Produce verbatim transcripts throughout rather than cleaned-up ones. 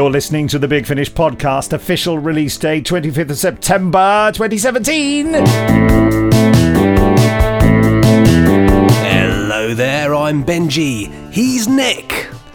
You're listening to the Big Finish podcast, official release date twenty-fifth of September twenty seventeen. Hello there, I'm Benji. He's Nick.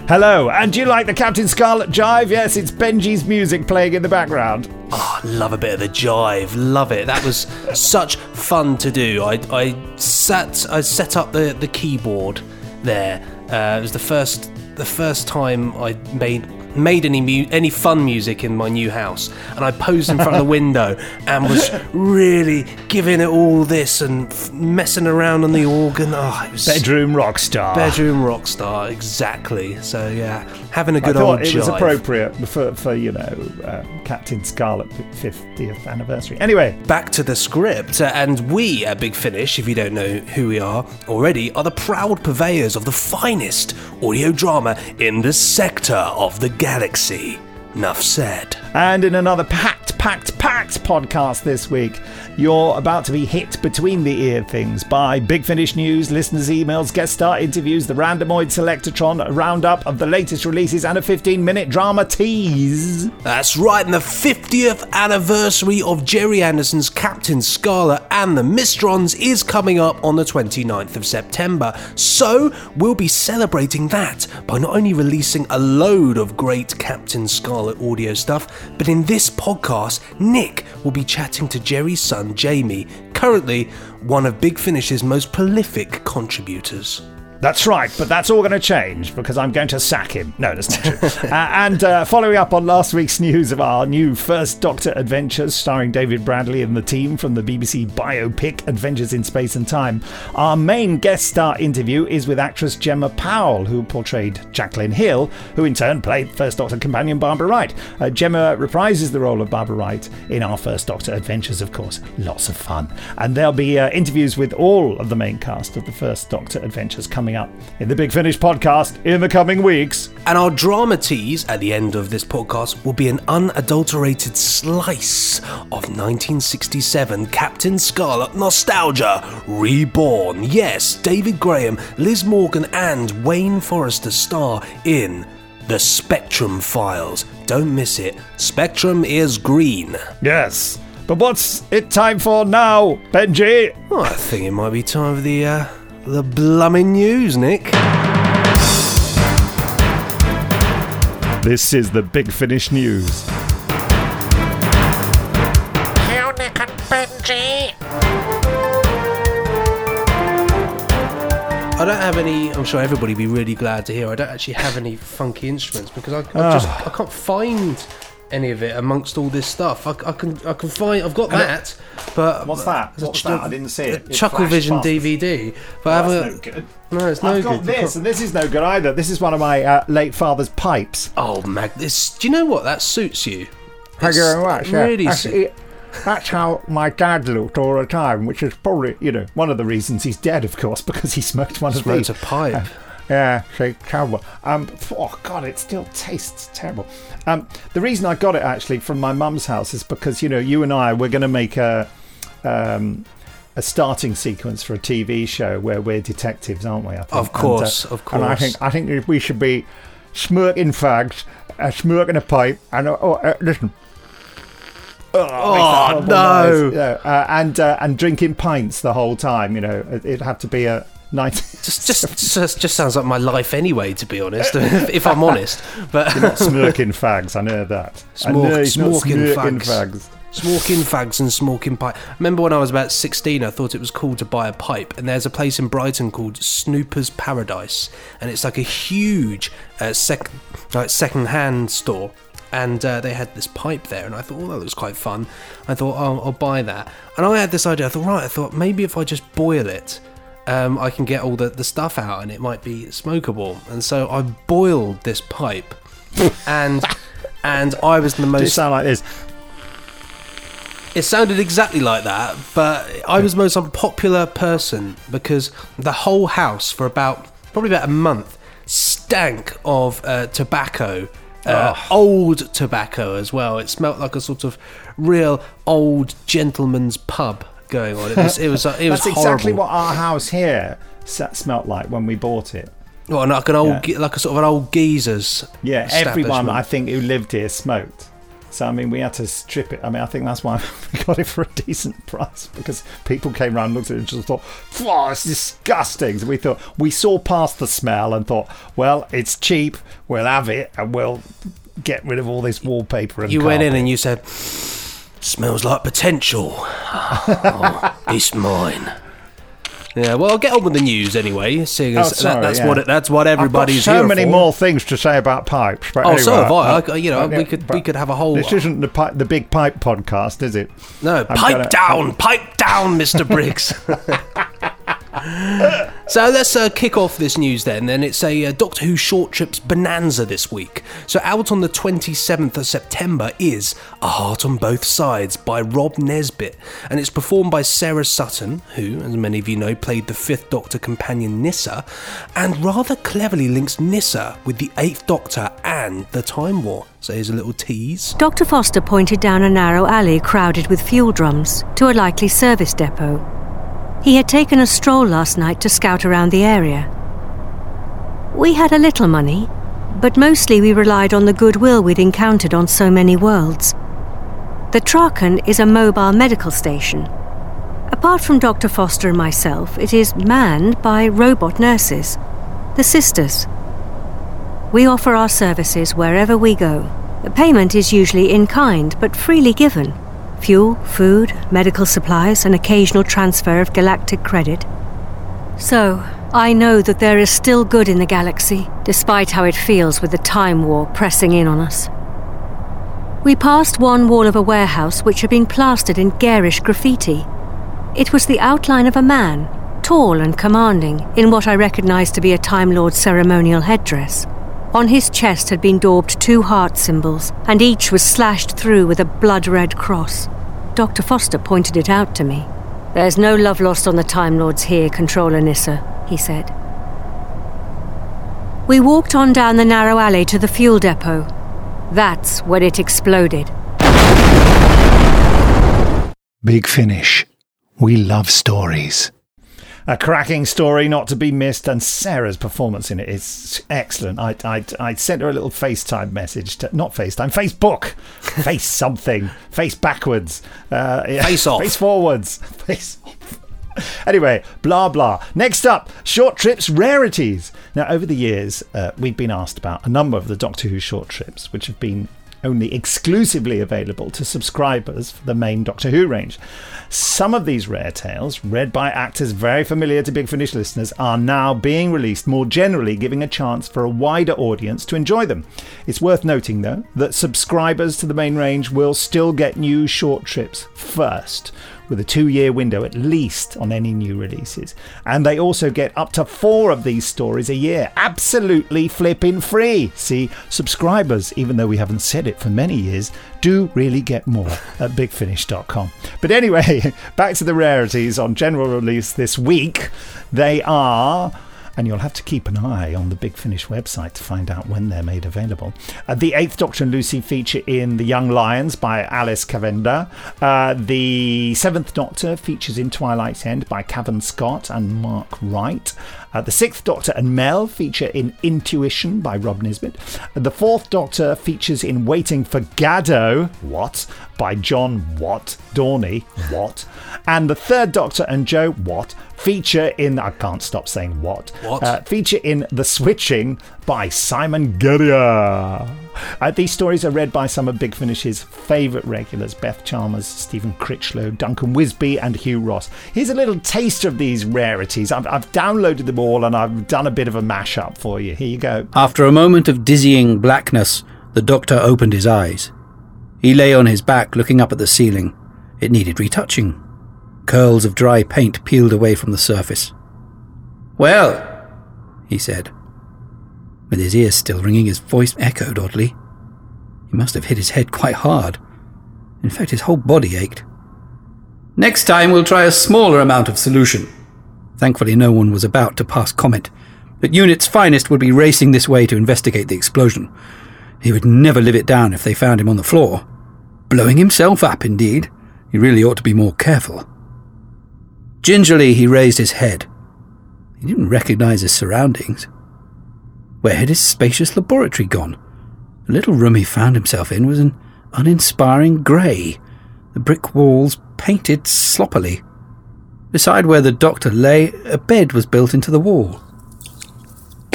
Hello, and do you like the Captain Scarlet jive? Yes, it's Benji's music playing in the background. Oh, love a bit of the jive, love it. That was such fun to do. I, I sat, I set up the, the keyboard there. Uh, it was the first, the first time I made made any mu- any fun music in my new house, and I posed in front of the window and was really giving it all this and f- messing around on the organ. Oh, it was bedroom rock star. Bedroom rock star, exactly. So yeah, having a good I old. I thought it jive. was appropriate for, for you know uh, Captain Scarlet fiftieth anniversary. Anyway, back to the script, uh, and we at Big Finish, if you don't know who we are already, are the proud purveyors of the finest audio drama in the sector of the galaxy. Enough said. And in another packed, packed, packed podcast this week, you're about to be hit between the ear things by Big Finish news, listeners' emails, guest star interviews, the Randomoid Selectatron, a roundup of the latest releases, and a fifteen-minute drama tease. That's right, and the fiftieth anniversary of Jerry Anderson's Captain Scarlet and the Mysterons is coming up on the twenty-ninth of September. So we'll be celebrating that by not only releasing a load of great Captain Scarlet audio stuff, but in this podcast, Nick will be chatting to Jerry's son Jamie, currently one of Big Finish's most prolific contributors. That's right, but that's all going to change because I'm going to sack him. No, that's not true. uh, and uh, following up on last week's news of our new First Doctor Adventures, starring David Bradley and the team from the B B C biopic Adventures in Space and Time, our main guest star interview is with actress Jemma Powell, who portrayed Jacqueline Hill, who in turn played First Doctor companion Barbara Wright. Uh, Jemma reprises the role of Barbara Wright in our First Doctor Adventures, of course. Lots of fun. And there'll be uh, interviews with all of the main cast of the First Doctor Adventures coming up in the Big Finish podcast in the coming weeks. And our drama tease at the end of this podcast will be an unadulterated slice of nineteen sixty-seven Captain Scarlet nostalgia reborn. Yes, David Graham, Liz Morgan and Wayne Forrester star in The Spectrum Files. Don't miss it. Spectrum is green. Yes. But what's it time for now, Benji? Oh, I think it might be time for the... Uh... the blooming news, Nick. This is the Big Finish news. Hello, Nick and Benji. I don't have any. I'm sure everybody would be really glad to hear. I don't actually have any funky instruments because I, I oh. just I can't find any of it amongst all this stuff. I, I can I can find. I've got and that. It, but what's that? What's ch- that? I didn't see it. Chucklevision D V D. But oh, that's a, no good. No, it's no I've good. I've got this, got... and this is no good either. This is one of my uh, late father's pipes. Oh, mag. This. Do you know what? That suits you. Thank you very much. Yeah. Really that's, su- it, that's how my dad looked all the time, which is probably you know one of the reasons he's dead, of course, because he smoked one smoked of these. Smoked a pipe. Uh, Yeah, so terrible. Um, oh, God, it still tastes terrible. Um, the reason I got it, actually, from my mum's house is because, you know, you and I, we're going to make a um, a starting sequence for a T V show where we're detectives, aren't we? I think. Of course, and, uh, of course. And I think I think we should be smirking fags, uh, smirking a pipe, and, uh, oh, uh, listen... Oh, oh no! Yeah, uh, and, uh, and drinking pints the whole time, you know. It'd have to be a... Just, just, just, just sounds like my life anyway. To be honest, if, if I'm honest, but you're not smirking fags. I know that. Smork, I know smirking fags. fags, smirking fags, and smirking pipe. Remember when I was about sixteen? I thought it was cool to buy a pipe, and there's a place in Brighton called Snooper's Paradise, and it's like a huge uh, sec- like second-hand store. And uh, they had this pipe there, and I thought, oh, that looks quite fun. I thought, oh, I'll buy that. And I had this idea. I thought, right, I thought maybe if I just boil it, um, I can get all the, the stuff out, and it might be smokable. And so I boiled this pipe, and and I was the most. Did it sound like this? It sounded exactly like that, but I was the most unpopular person because the whole house for about probably about a month stank of uh, tobacco. Uh, oh. Old tobacco as well. It smelt like a sort of real old gentleman's pub going on. It was it was, it was That's horrible. Exactly what our house here smelt like when we bought it. Well, like an old, yeah. like a sort of an old geezer's. Yeah, everyone I think who lived here smoked. So I mean, we had to strip it. I mean, I think that's why we got it for a decent price, because people came around and looked at it and just thought, "Wow, it's disgusting." So we thought we saw past the smell and thought, "Well, it's cheap. We'll have it, and we'll get rid of all this wallpaper." And you carpet. Went in and you said, "Smells like potential. Oh, it's mine." Yeah, well, I'll get on with the news anyway. Seeing as oh, sorry, that, that's yeah. what it, that's what everybody's. I've got so here many for. More things to say about pipes. But oh, anyway, so have I. I you know, I, we could we could have a whole. This isn't the pi- the big pipe podcast, is it? No, I'm pipe gonna, down, I'm... pipe down, Mister Briggs. So let's uh, kick off this news then. And it's a uh, Doctor Who short trips bonanza this week. So out on the twenty-seventh of September is A Heart on Both Sides by Rob Nesbitt, and it's performed by Sarah Sutton, who, as many of you know, played the fifth Doctor companion Nyssa, and rather cleverly links Nyssa with the eighth Doctor and the Time War. So here's a little tease. Doctor Foster pointed down a narrow alley crowded with fuel drums to a likely service depot. He had taken a stroll last night to scout around the area. We had a little money, but mostly we relied on the goodwill we'd encountered on so many worlds. The Trakan is a mobile medical station. Apart from Doctor Foster and myself, it is manned by robot nurses, the sisters. We offer our services wherever we go. The payment is usually in kind, but freely given. Fuel, food, medical supplies, an occasional transfer of galactic credit. So, I know that there is still good in the galaxy, despite how it feels with the Time War pressing in on us. We passed one wall of a warehouse which had been plastered in garish graffiti. It was the outline of a man, tall and commanding, in what I recognised to be a Time Lord ceremonial headdress. On his chest had been daubed two heart symbols, and each was slashed through with a blood-red cross. Doctor Foster pointed it out to me. "There's no love lost on the Time Lords here, Controller Nyssa," he said. We walked on down the narrow alley to the fuel depot. That's when it exploded. Big Finish. We love stories. A cracking story not to be missed, and Sarah's performance in it is excellent. I I, I sent her a little FaceTime message. To, not FaceTime, Facebook. Face something. Face backwards. Uh, yeah. Face off. Face forwards. Face off. Anyway, blah, blah. Next up, short trips rarities. Now, over the years, uh, we've been asked about a number of the Doctor Who short trips, which have been only exclusively available to subscribers for the main Doctor Who range. Some of these rare tales, read by actors very familiar to Big Finish listeners, are now being released more generally, giving a chance for a wider audience to enjoy them. It's worth noting, though, that subscribers to the main range will still get new short trips first, with a two-year window at least on any new releases. And they also get up to four of these stories a year. Absolutely flipping free. See, subscribers, even though we haven't said it for many years, do really get more at big finish dot com. But anyway, back to the rarities on general release this week. They are... and you'll have to keep an eye on the Big Finish website to find out when they're made available. Uh, the Eighth Doctor and Lucy feature in The Young Lions by Alice Cavender. Uh, the Seventh Doctor features in Twilight's End by Cavan Scott and Mark Wright. Uh, the Sixth Doctor and Mel feature in Intuition by Rob Nesbitt. Uh, the Fourth Doctor features in Waiting for Gaddo, what, by John Watt, Dorney, what. And the Third Doctor and Joe, what, feature in, I can't stop saying what, What? Uh, feature in The Switching by Simon Guerrier. Uh, these stories are read by some of Big Finish's favourite regulars, Beth Chalmers, Stephen Critchlow, Duncan Wisby and Hugh Ross. Here's a little taste of these rarities. I've, I've downloaded them all and I've done a bit of a mashup for you. Here you go. After a moment of dizzying blackness, the Doctor opened his eyes. He lay on his back looking up at the ceiling. It needed retouching. Curls of dry paint peeled away from the surface. "Well," he said. With his ears still ringing, his voice echoed oddly. He must have hit his head quite hard. In fact, his whole body ached. "Next time we'll try a smaller amount of solution." Thankfully, no one was about to pass comment, but Unit's finest would be racing this way to investigate the explosion. He would never live it down if they found him on the floor. Blowing himself up, indeed. He really ought to be more careful. Gingerly, he raised his head. He didn't recognize his surroundings. Where had his spacious laboratory gone? The little room he found himself in was an uninspiring grey, the brick walls painted sloppily. Beside where the doctor lay, a bed was built into the wall.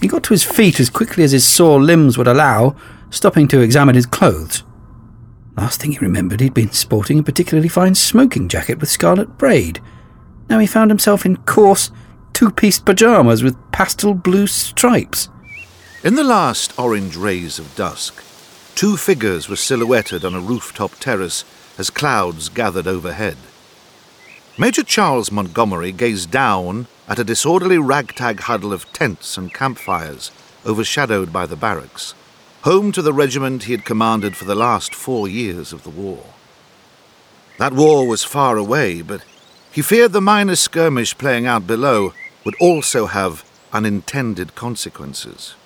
He got to his feet as quickly as his sore limbs would allow, stopping to examine his clothes. Last thing he remembered, he'd been sporting a particularly fine smoking jacket with scarlet braid. Now he found himself in coarse, two-piece pyjamas with pastel blue stripes. In the last orange rays of dusk, two figures were silhouetted on a rooftop terrace as clouds gathered overhead. Major Charles Montgomery gazed down at a disorderly ragtag huddle of tents and campfires, overshadowed by the barracks, home to the regiment he had commanded for the last four years of the war. That war was far away, but he feared the minor skirmish playing out below would also have unintended consequences.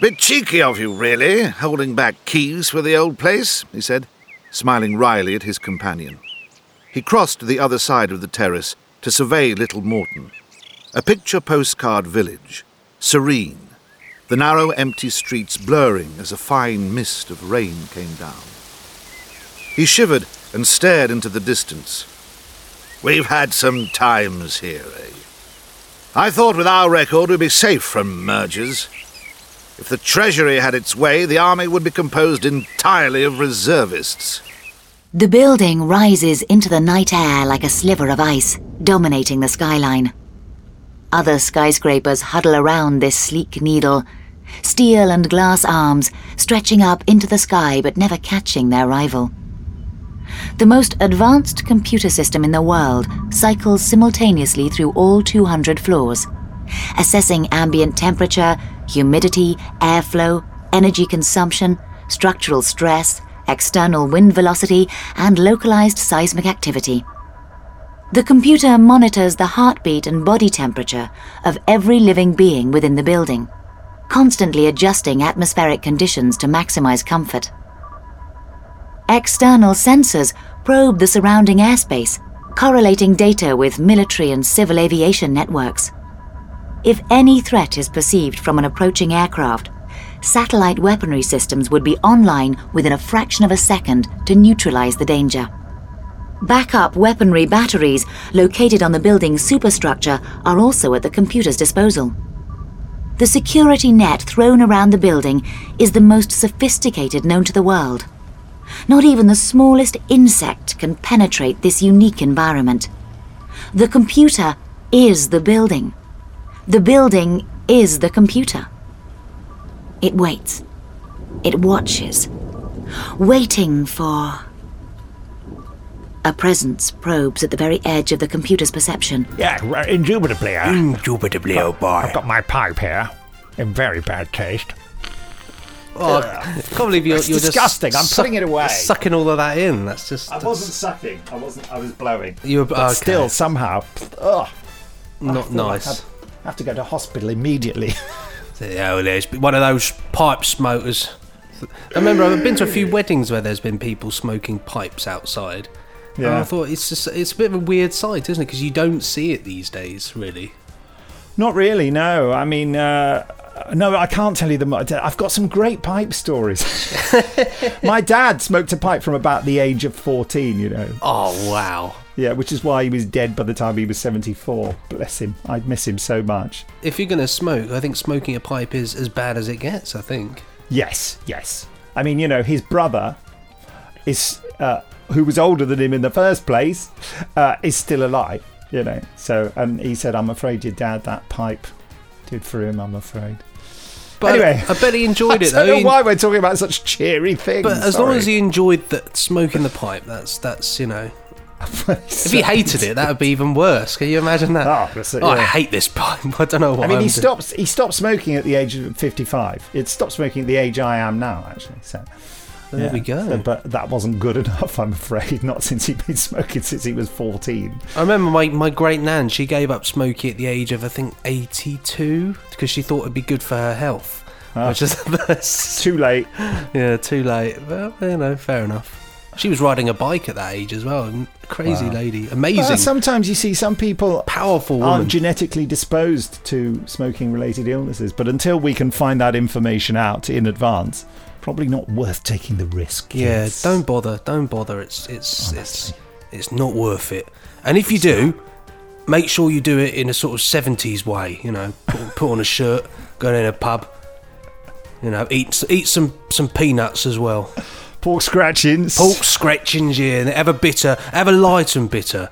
"Bit cheeky of you, really, holding back keys for the old place," he said, smiling wryly at his companion. He crossed to the other side of the terrace to survey Little Morton, a picture postcard village, serene, the narrow empty streets blurring as a fine mist of rain came down. He shivered and stared into the distance. "We've had some times here, eh? I thought with our record we'd be safe from mergers. If the Treasury had its way, the army would be composed entirely of reservists." The building rises into the night air like a sliver of ice, dominating the skyline. Other skyscrapers huddle around this sleek needle, steel and glass arms stretching up into the sky but never catching their rival. The most advanced computer system in the world cycles simultaneously through all two hundred floors, assessing ambient temperature, humidity, airflow, energy consumption, structural stress, external wind velocity, and localized seismic activity. The computer monitors the heartbeat and body temperature of every living being within the building, constantly adjusting atmospheric conditions to maximize comfort. External sensors probe the surrounding airspace, correlating data with military and civil aviation networks. If any threat is perceived from an approaching aircraft, satellite weaponry systems would be online within a fraction of a second to neutralize the danger. Backup weaponry batteries located on the building's superstructure are also at the computer's disposal. The security net thrown around the building is the most sophisticated known to the world. Not even the smallest insect can penetrate this unique environment. The computer is the building. The building is the computer. It waits. It watches. Waiting for... A presence probes at the very edge of the computer's perception. Yeah, uh, indubitably. Uh, indubitably, oh boy. I've got my pipe here. In very bad taste. Oh, uh, I can't believe you're, you're disgusting. Just I'm su- putting it away. Sucking all of that in. That's just... That's... I wasn't sucking. I wasn't. I was blowing. You were... But okay. Still, somehow... Ugh. Not nice. Like I have to go to hospital immediately. Oh, there's one of those pipe smokers. I remember I've been to a few weddings where there's been people smoking pipes outside. Yeah. And I thought it's just, it's a bit of a weird sight, isn't it? Because you don't see it these days, really. Not really, no. I mean, uh, no, I can't tell you the much. I've got some great pipe stories. My dad smoked a pipe from about the age of fourteen, you know. Oh, wow. Yeah, which is why he was dead by the time he was seventy-four. Bless him. I'd miss him so much. If you're going to smoke, I think smoking a pipe is as bad as it gets, I think. Yes, yes. I mean, you know, his brother is, uh, who was older than him in the first place, uh, is still alive, you know. So, and he said, "I'm afraid your dad, that pipe did for him, I'm afraid." But anyway, I, I bet he enjoyed it. I don't though. know why we're talking about such cheery things. But as Sorry. long as he enjoyed the, smoking the pipe, that's, that's you know... If he hated it, that would be even worse. Can you imagine that? Oh, that's it, yeah. Oh, I hate this pipe. I don't know what I mean. I'm he stops. Doing. He stopped smoking at the age of fifty-five. It stopped smoking at the age I am now, actually. So there yeah. we go. So, but that wasn't good enough, I'm afraid. Not since he'd been smoking since he was fourteen. I remember my, my great nan. She gave up smoking at the age of I think eighty-two because she thought it'd be good for her health. Oh, which is too late. Yeah, too late. Well, you know, fair enough. She was riding a bike at that age as well. Crazy wow. lady. Amazing. Well, sometimes you see some people powerful woman. Aren't genetically disposed to smoking-related illnesses, but until we can find that information out in advance, probably not worth taking the risk. Kids. Yeah, don't bother. Don't bother. It's it's Honestly. it's it's not worth it. And if you do, make sure you do it in a sort of seventies way. You know, put, put on a shirt, go down a pub. You know, eat eat some some peanuts as well. Pork scratchings. Pork scratchings, yeah. Have a bitter. Have a light and bitter.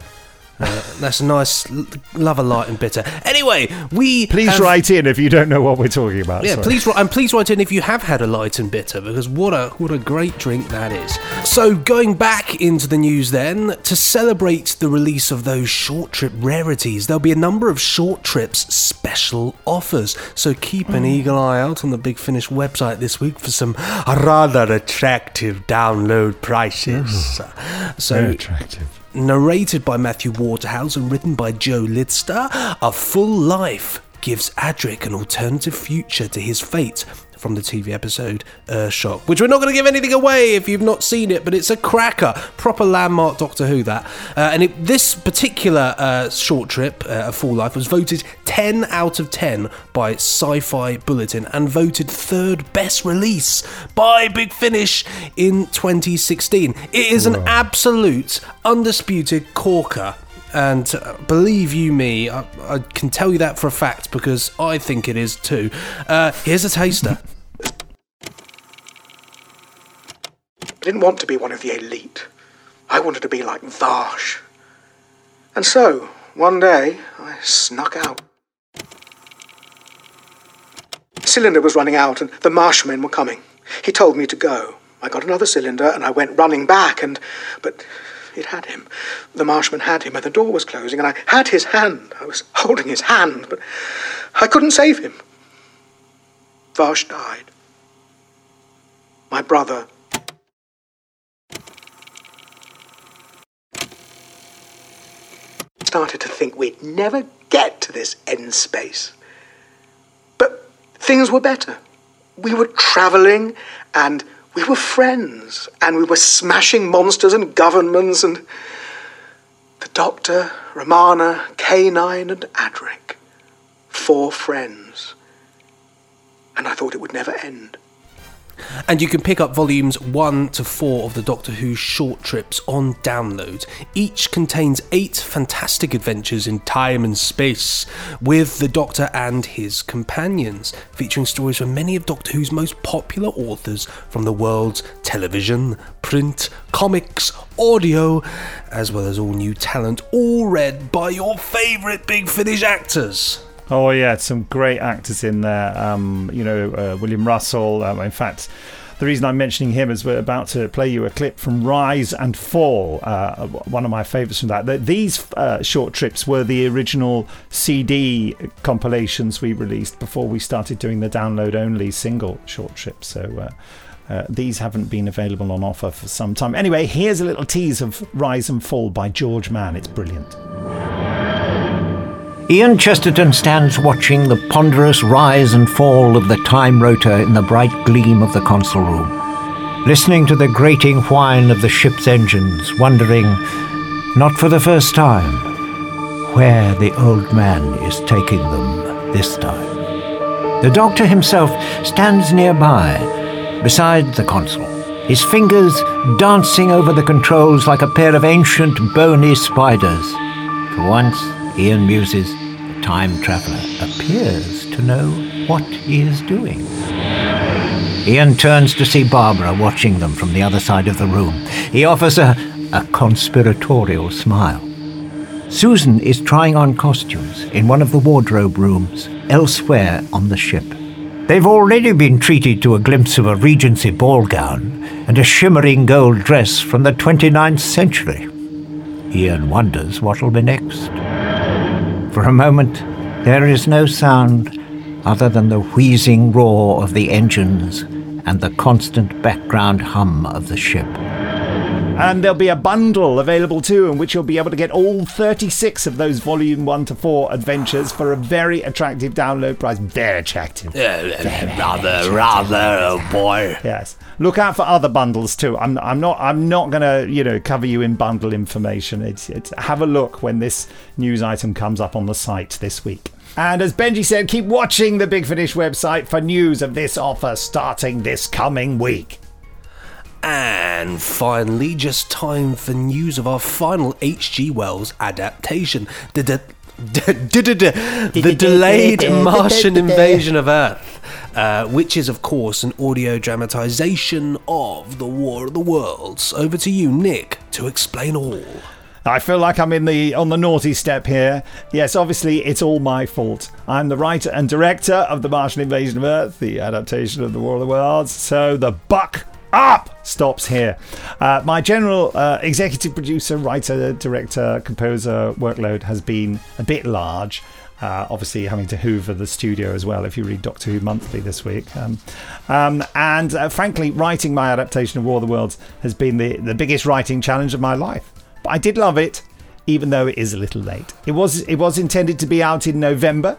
Uh, that's a nice... Love a light and bitter. Anyway, we... Please have, write in if you don't know what we're talking about. Yeah, sorry. please and please write in if you have had a light and bitter, because what a what a great drink that is. So going back into the news then, to celebrate the release of those short trip rarities, there'll be a number of short trips special offers. So keep an mm. eagle eye out on the Big Finish website this week for some rather attractive download prices. Mm. So Very attractive. Narrated by Matthew Waterhouse and written by Joe Lidster, A Full Life gives Adric an alternative future to his fate from the T V episode Earthshock, which we're not going to give anything away if you've not seen it, but it's a cracker. Proper landmark Doctor Who, that. Uh, and it, this particular uh, short trip, uh, A Full Life, was voted ten out of ten by Sci-Fi Bulletin and voted third best release by Big Finish in twenty sixteen. It is an wow. absolute, undisputed corker. And believe you me, I, I can tell you that for a fact, because I think it is too. Uh, here's a taster. I didn't want to be one of the elite. I wanted to be like Varsh. And so, one day, I snuck out. The cylinder was running out and the marshmen were coming. He told me to go. I got another cylinder and I went running back and... but. It had him. The marshman had him, and the door was closing, and I had his hand. I was holding his hand, but I couldn't save him. Varsh died. My brother. Started to think we'd never get to this end space. But things were better. We were travelling, and... we were friends, and we were smashing monsters and governments and... the Doctor, Romana, K nine and Adric. Four friends. And I thought it would never end. And you can pick up volumes one to four of the Doctor Who short trips on download. Each contains eight fantastic adventures in time and space with the Doctor and his companions, featuring stories from many of Doctor Who's most popular authors from the world's television, print, comics, audio, as well as all new talent, all read by your favourite Big Finish actors. Oh, yeah, some great actors in there. Um, you know, uh, William Russell. Um, in fact, the reason I'm mentioning him is we're about to play you a clip from Rise and Fall, uh, one of my favourites from that. These uh, short trips were the original C D compilations we released before we started doing the download-only single short trips. So uh, uh, these haven't been available on offer for some time. Anyway, here's a little tease of Rise and Fall by George Mann. It's brilliant. Ian Chesterton stands watching the ponderous rise and fall of the time rotor in the bright gleam of the console room, listening to the grating whine of the ship's engines, wondering, not for the first time, where the old man is taking them this time. The Doctor himself stands nearby, beside the console, his fingers dancing over the controls like a pair of ancient bony spiders. For once, Ian muses, the time traveller appears to know what he is doing. Ian turns to see Barbara watching them from the other side of the room. He offers her a conspiratorial smile. Susan is trying on costumes in one of the wardrobe rooms elsewhere on the ship. They've already been treated to a glimpse of a Regency ball gown and a shimmering gold dress from the twenty-ninth century. Ian wonders what'll be next. For a moment, there is no sound other than the wheezing roar of the engines and the constant background hum of the ship. And there'll be a bundle available too, in which you'll be able to get all thirty-six of those volume one to four adventures for a very attractive download price. Very attractive. Very rather, attractive. rather, oh boy. Yes. Look out for other bundles too. I'm, I'm not, I'm not gonna, you know, cover you in bundle information. It's, it's. Have a look when this news item comes up on the site this week. And as Benji said, keep watching the Big Finish website for news of this offer starting this coming week. And finally, just time for news of our final H G Wells adaptation. The delayed Martian invasion of Earth, uh, which is, of course, an audio dramatisation of The War of the Worlds. Over to you, Nick, to explain all. I feel like I'm in the on the naughty step here. Yes, obviously, it's all my fault. I'm the writer and director of The Martian Invasion of Earth, the adaptation of The War of the Worlds, so the buck up stops here. Uh, my general uh, executive producer, writer, director, composer workload has been a bit large. Uh, obviously, having to hoover the studio as well, if you read Doctor Who Monthly this week. Um, um, and uh, frankly, writing my adaptation of War of the Worlds has been the, the biggest writing challenge of my life. But I did love it, even though it is a little late. It was, it was intended to be out in November.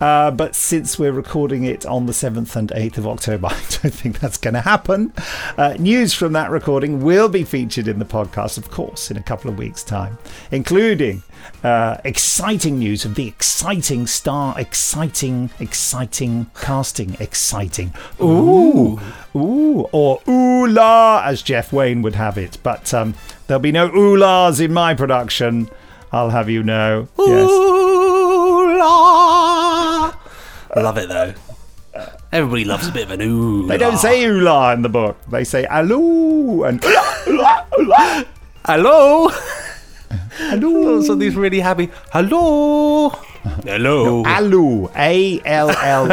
Uh, but since we're recording it on the seventh and eighth of October, I don't think that's going to happen. Uh, news from that recording will be featured in the podcast, of course, in a couple of weeks' time, including uh, exciting news of the exciting star, exciting, exciting casting, exciting. Ooh, ooh, or ooh la, as Jeff Wayne would have it. But um, there'll be no ooh las in my production, I'll have you know. Yes. Ooh la. I love it though. Everybody loves a bit of an ooh. They don't say ooh la in the book. They say hello and hello. Hello. Something's really happy. Hello. Hello. Hello. A L L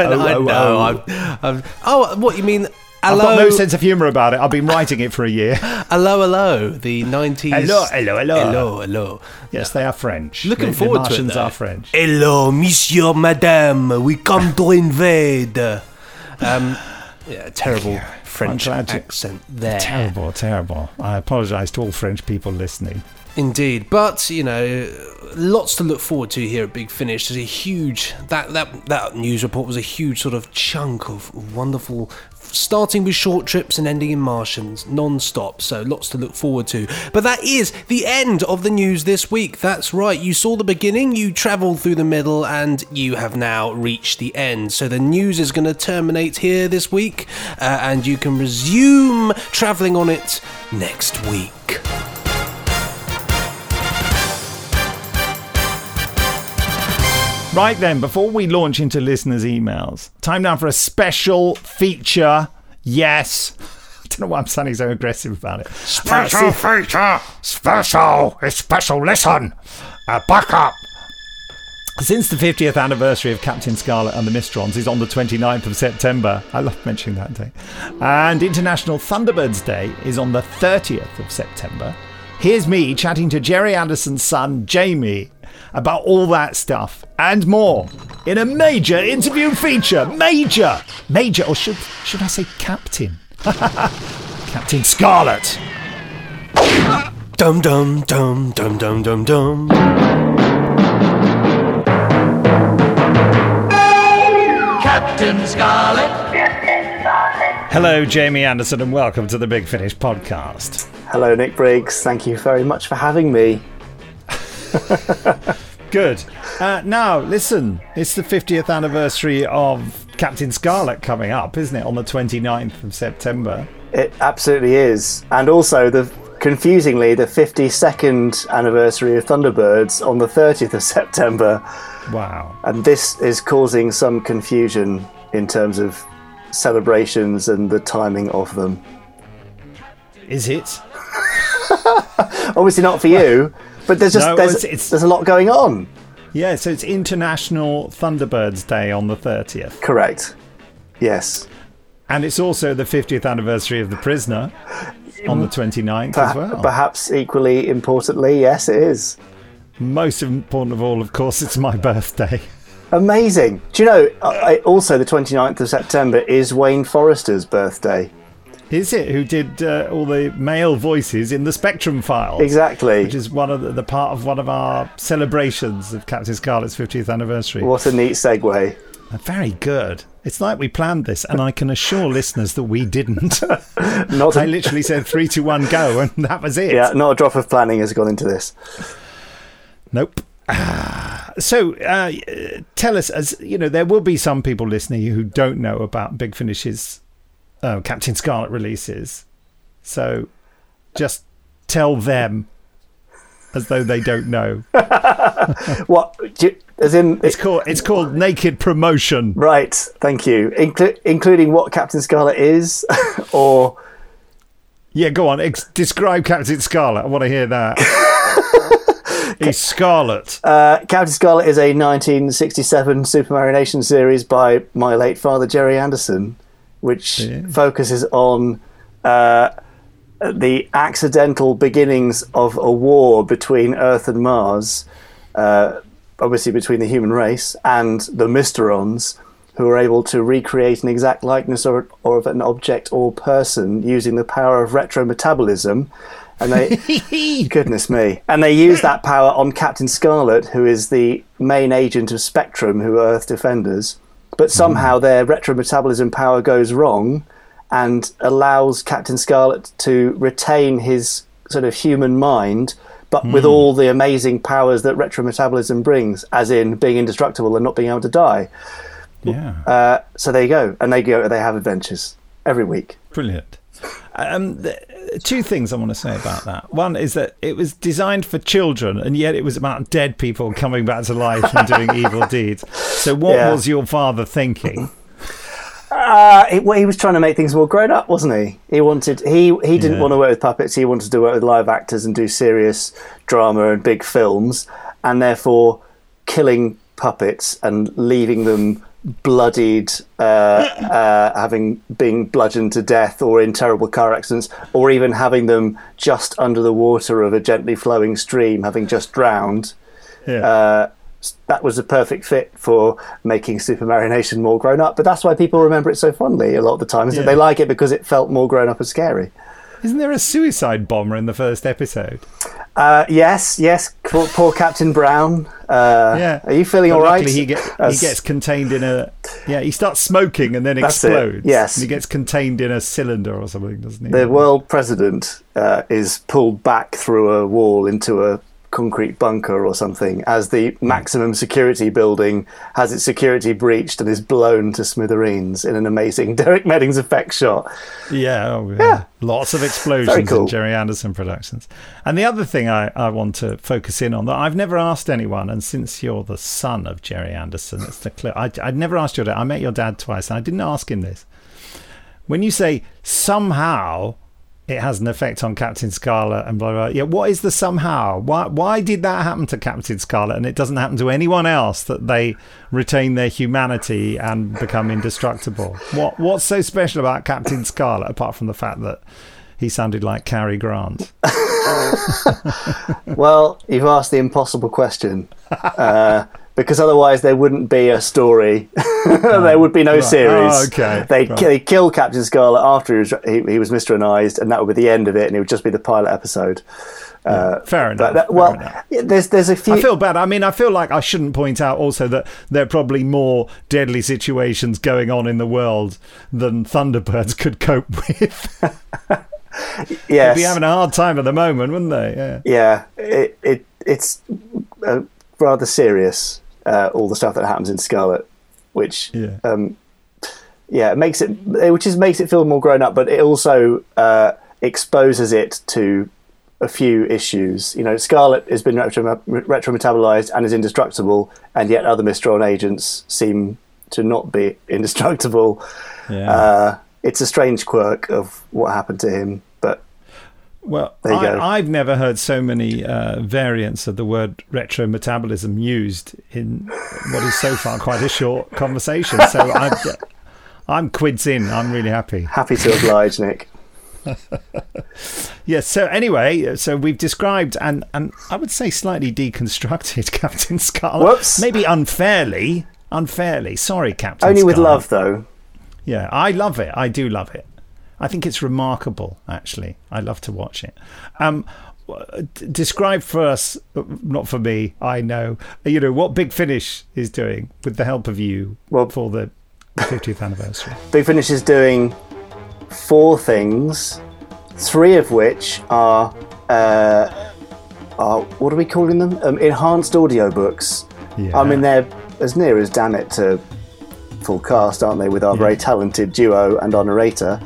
O O. Oh, what you mean? Hello. I've got no sense of humour about it. I've been writing it for a year. Hello, hello. The nineties. Hello, hello, hello. Hello, hello. Yes, they are French. Looking the, forward the to it, Martians are French. Hello, monsieur, madame. We come to invade. Um, yeah, terrible French accent you, there. Terrible, terrible. I apologise to all French people listening. Indeed, but you know, lots to look forward to here at Big Finish. There's a huge that that that news report was a huge sort of chunk of wonderful, starting with short trips and ending in Martians non-stop, so lots to look forward to. But that is the end of the news this week. That's right, you saw the beginning, you travelled through the middle, and you have now reached the end. So the news is going to terminate here this week, uh, and you can resume travelling on it next week. Right then, before we launch into listeners' emails, time now for a special feature. Yes. I don't know why I'm sounding so aggressive about it. Special uh, feature. Special. It's special. Listen. Uh, back up. Since the fiftieth anniversary of Captain Scarlet and the Mysterons is on the twenty-ninth of September, I love mentioning that day, and International Thunderbirds Day is on the thirtieth of September, here's me chatting to Jerry Anderson's son, Jamie, about all that stuff and more in a major interview feature. Major, major, or should should I say Captain? Captain Scarlet. Dum dum dum dum dum dum dum. Captain Scarlet. Captain Scarlet. Hello, Jamie Anderson, and welcome to the Big Finish podcast. Hello, Nick Briggs. Thank you very much for having me. Good. Uh, now, listen, it's the fiftieth anniversary of Captain Scarlet coming up, isn't it, on the twenty-ninth of September? It absolutely is. And also, the confusingly, the fifty-second anniversary of Thunderbirds on the thirtieth of September. Wow. And this is causing some confusion in terms of celebrations and the timing of them. Is it? Obviously not for you. But there's just no, there's, it's, it's, there's a lot going on. Yeah, so it's International Thunderbirds Day on the thirtieth. Correct. Yes. And it's also the fiftieth anniversary of The Prisoner on the twenty-ninth per- as well. Perhaps equally importantly, yes, it is. Most important of all, of course, it's my birthday. Amazing. Do you know, I, also the twenty-ninth of September is Wayne Forrester's birthday. Is it who did uh, all the male voices in the Spectrum file? Exactly, which is one of the, the part of one of our celebrations of Captain Scarlet's fiftieth anniversary. What a neat segue! Very good. It's like we planned this, and I can assure listeners that we didn't. Not a... I literally said three, two, one, go, and that was it. Yeah, not a drop of planning has gone into this. Nope. So uh, tell us, as you know, there will be some people listening who don't know about Big Finish's uh, Captain Scarlet releases. So just tell them as though they don't know. What? Do you, as in, it's it, called it's called naked promotion. Right. Thank you. Inclu- including what Captain Scarlet is, or yeah, go on. Ex- describe Captain Scarlet. I want to hear that. He's Scarlet. Uh, Captain Scarlet is a nineteen sixty-seven Super Mario Nation series by my late father, Jerry Anderson, which yeah. focuses on uh, the accidental beginnings of a war between Earth and Mars, uh, obviously between the human race and the Mysterons, who are able to recreate an exact likeness or, or of an object or person using the power of retrometabolism. And they, goodness me, and they use that power on Captain Scarlet, who is the main agent of Spectrum, who are Earth defenders. But somehow their retrometabolism power goes wrong and allows Captain Scarlet to retain his sort of human mind, but mm. with all the amazing powers that retrometabolism brings, as in being indestructible and not being able to die. Yeah. Uh, so there you go, and they go. They have adventures every week. Brilliant. Um, the, two things I want to say about that. One is that it was designed for children, and yet it was about dead people coming back to life and doing evil deeds. So what yeah. was your father thinking? Uh, it, well, he was trying to make things more grown up, wasn't he? He wanted he, he didn't yeah. want to work with puppets. He wanted to work with live actors and do serious drama and big films, and therefore killing puppets and leaving them bloodied, uh, uh, having being bludgeoned to death or in terrible car accidents, or even having them just under the water of a gently flowing stream, having just drowned. Yeah. Uh, that was a perfect fit for making Super Mario Nation more grown up, but that's why people remember it so fondly a lot of the time, is yeah. that they like it because it felt more grown up and scary. Isn't there a suicide bomber in the first episode? Uh, yes, yes. Poor, poor Captain Brown. Uh, yeah. Are you feeling all right? He, get, he gets contained in a... Yeah, he starts smoking and then explodes. It, yes. And he gets contained in a cylinder or something, doesn't he? The world president uh, is pulled back through a wall into a concrete bunker or something as the maximum security building has its security breached and is blown to smithereens in an amazing Derek Meddings effect shot. Yeah, oh, yeah. yeah. Lots of explosions cool. in Jerry Anderson productions. And the other thing I, I want to focus in on that I've never asked anyone, and since you're the son of Jerry Anderson, it's the clip. I, I'd never asked your dad. I met your dad twice and I didn't ask him this. When you say somehow it has an effect on Captain Scarlet and blah, blah, blah. Yeah, what is the somehow? Why why did that happen to Captain Scarlet and it doesn't happen to anyone else, that they retain their humanity and become indestructible? What What's so special about Captain Scarlet, apart from the fact that he sounded like Cary Grant? Well, you've asked the impossible question. Uh, because otherwise there wouldn't be a story. There would be no right. series. Oh, okay. They'd, right. they'd kill Captain Scarlet after he was, he, he was Mysteronized, and that would be the end of it, and it would just be the pilot episode. Yeah, uh, fair enough. That, well, fair enough. There's, there's a few... I feel bad. I mean, I feel like I shouldn't point out also that there are probably more deadly situations going on in the world than Thunderbirds could cope with. Yes. They'd be having a hard time at the moment, wouldn't they? Yeah, yeah it, it, it's... Uh, rather serious, uh, all the stuff that happens in Scarlet, which yeah, um, yeah makes it, which is makes it feel more grown up, but it also uh, exposes it to a few issues. You know, Scarlet has been retro- retrometabolized and is indestructible, and yet other Mysteron agents seem to not be indestructible. Yeah. Uh, it's a strange quirk of what happened to him. Well, I, I've never heard so many uh, variants of the word retrometabolism used in what is so far quite a short conversation. So I'm, I'm quids in. I'm really happy. Happy to oblige, Nick. Yes. So anyway, so we've described and, and I would say slightly deconstructed Captain Scarlet. Whoops. Maybe unfairly. Unfairly. Sorry, Captain Only Scarlet. Only with love, though. Yeah, I love it. I do love it. I think it's remarkable, actually. I love to watch it. Um, describe for us, not for me, I know, you know, what Big Finish is doing with the help of you well, for the fiftieth anniversary. Big Finish is doing four things, three of which are, uh, are what are we calling them? Um, enhanced audiobooks. Yeah. I mean, they're as near as damn it to full cast, aren't they, with our yeah. very talented duo and our narrator.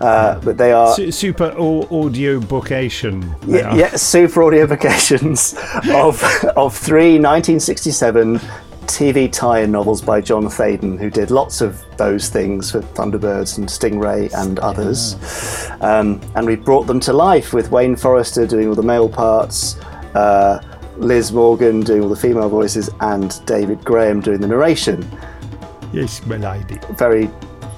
Uh, but they are... Su- super au- audio-bookation. Yeah, yeah, super audio-bocations of, of three nineteen sixty-seven T V tie-in novels by John Thaden, who did lots of those things for Thunderbirds and Stingray and others. Yeah. Um, and we brought them to life with Wayne Forrester doing all the male parts, uh, Liz Morgan doing all the female voices, and David Graham doing the narration. Yes, Melody. Very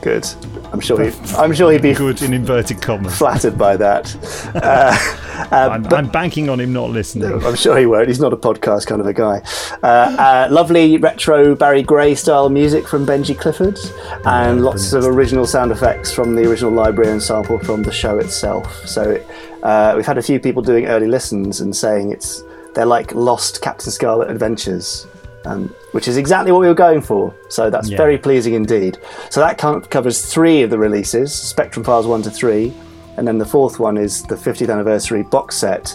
good. I'm sure. He, I'm sure he'd be good in inverted commas. Flattered by that. Uh, uh, I'm, but, I'm banking on him not listening. I'm sure he won't. He's not a podcast kind of a guy. Uh, uh, lovely retro Barry Gray style music from Benji Clifford, and oh, lots brilliant. of original sound effects from the original library and sample from the show itself. So uh, we've had a few people doing early listens and saying it's they're like lost Captain Scarlet adventures. Um, which is exactly what we were going for. So that's yeah. very pleasing indeed. So that covers three of the releases, Spectrum Files one to three, and then the fourth one is the fiftieth anniversary box set,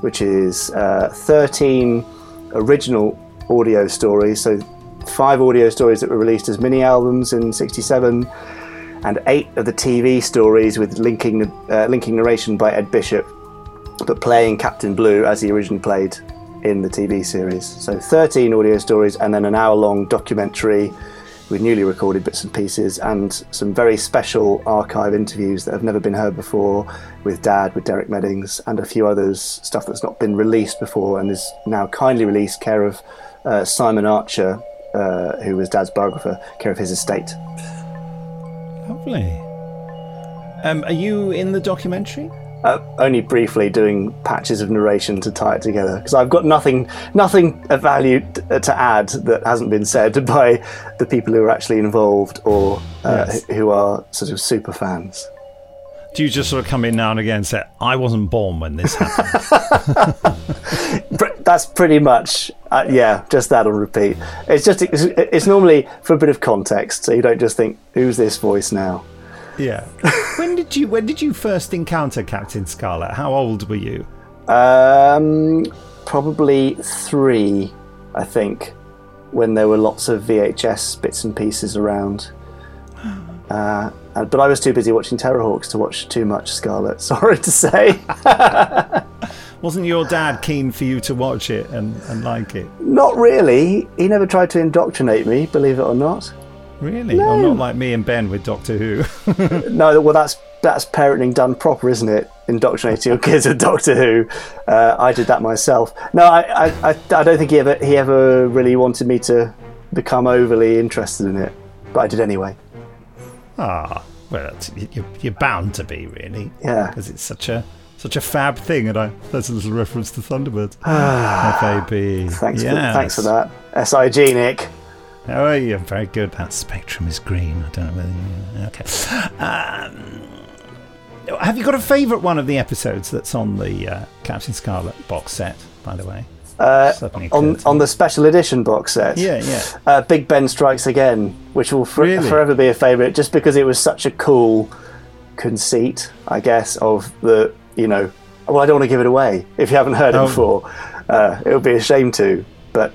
which is uh, thirteen original audio stories, so five audio stories that were released as mini-albums in sixty-seven, and eight of the T V stories with linking, uh, linking narration by Ed Bishop, but playing Captain Blue as he originally played in the T V series. So thirteen audio stories and then an hour-long documentary with newly recorded bits and pieces and some very special archive interviews that have never been heard before with Dad, with Derek Meddings, and a few others, stuff that's not been released before and is now kindly released, care of uh, Simon Archer, uh, who was Dad's biographer, care of his estate. Lovely. Um, are you in the documentary? Uh, only briefly doing patches of narration to tie it together because I've got nothing nothing of value t- to add that hasn't been said by the people who are actually involved or uh, yes. who are sort of super fans. Do you just sort of come in now and again and say, I wasn't born when this happened? That's pretty much, uh, yeah, just that on repeat. It's just it's, it's normally for a bit of context, so you don't just think, who's this voice now? Yeah. When did you when did you first encounter Captain Scarlet? How old were you? Um, probably three, I think, when there were lots of V H S bits and pieces around. Uh, but I was too busy watching Terrorhawks to watch too much Scarlet, sorry to say. Wasn't your dad keen for you to watch it and, and like it? Not really. He never tried to indoctrinate me, believe it or not. Really? No. Well, not like me and Ben with Doctor Who. No, well, that's that's parenting done proper, isn't it? Indoctrinating your kids with Doctor Who. Uh, I did that myself. No, I, I, I don't think he ever he ever really wanted me to become overly interested in it, but I did anyway. Ah, well, you're, you're bound to be, really. Yeah, because it's such a such a fab thing, and I that's a little reference to Thunderbirds. F A B. Thanks, yes. for, thanks for that. S I G, Nick. Oh, yeah, very good. That Spectrum is green. I don't know whether you... Okay. Um, have you got a favourite one of the episodes that's on the uh, Captain Scarlet box set, by the way? Uh, on on the special edition box set? Yeah, yeah. Uh, Big Ben Strikes Again, which will for- really? forever be a favourite, just because it was such a cool conceit, I guess, of the, you know... Well, I don't want to give it away, if you haven't heard oh. it before. Uh, it would be a shame to, but,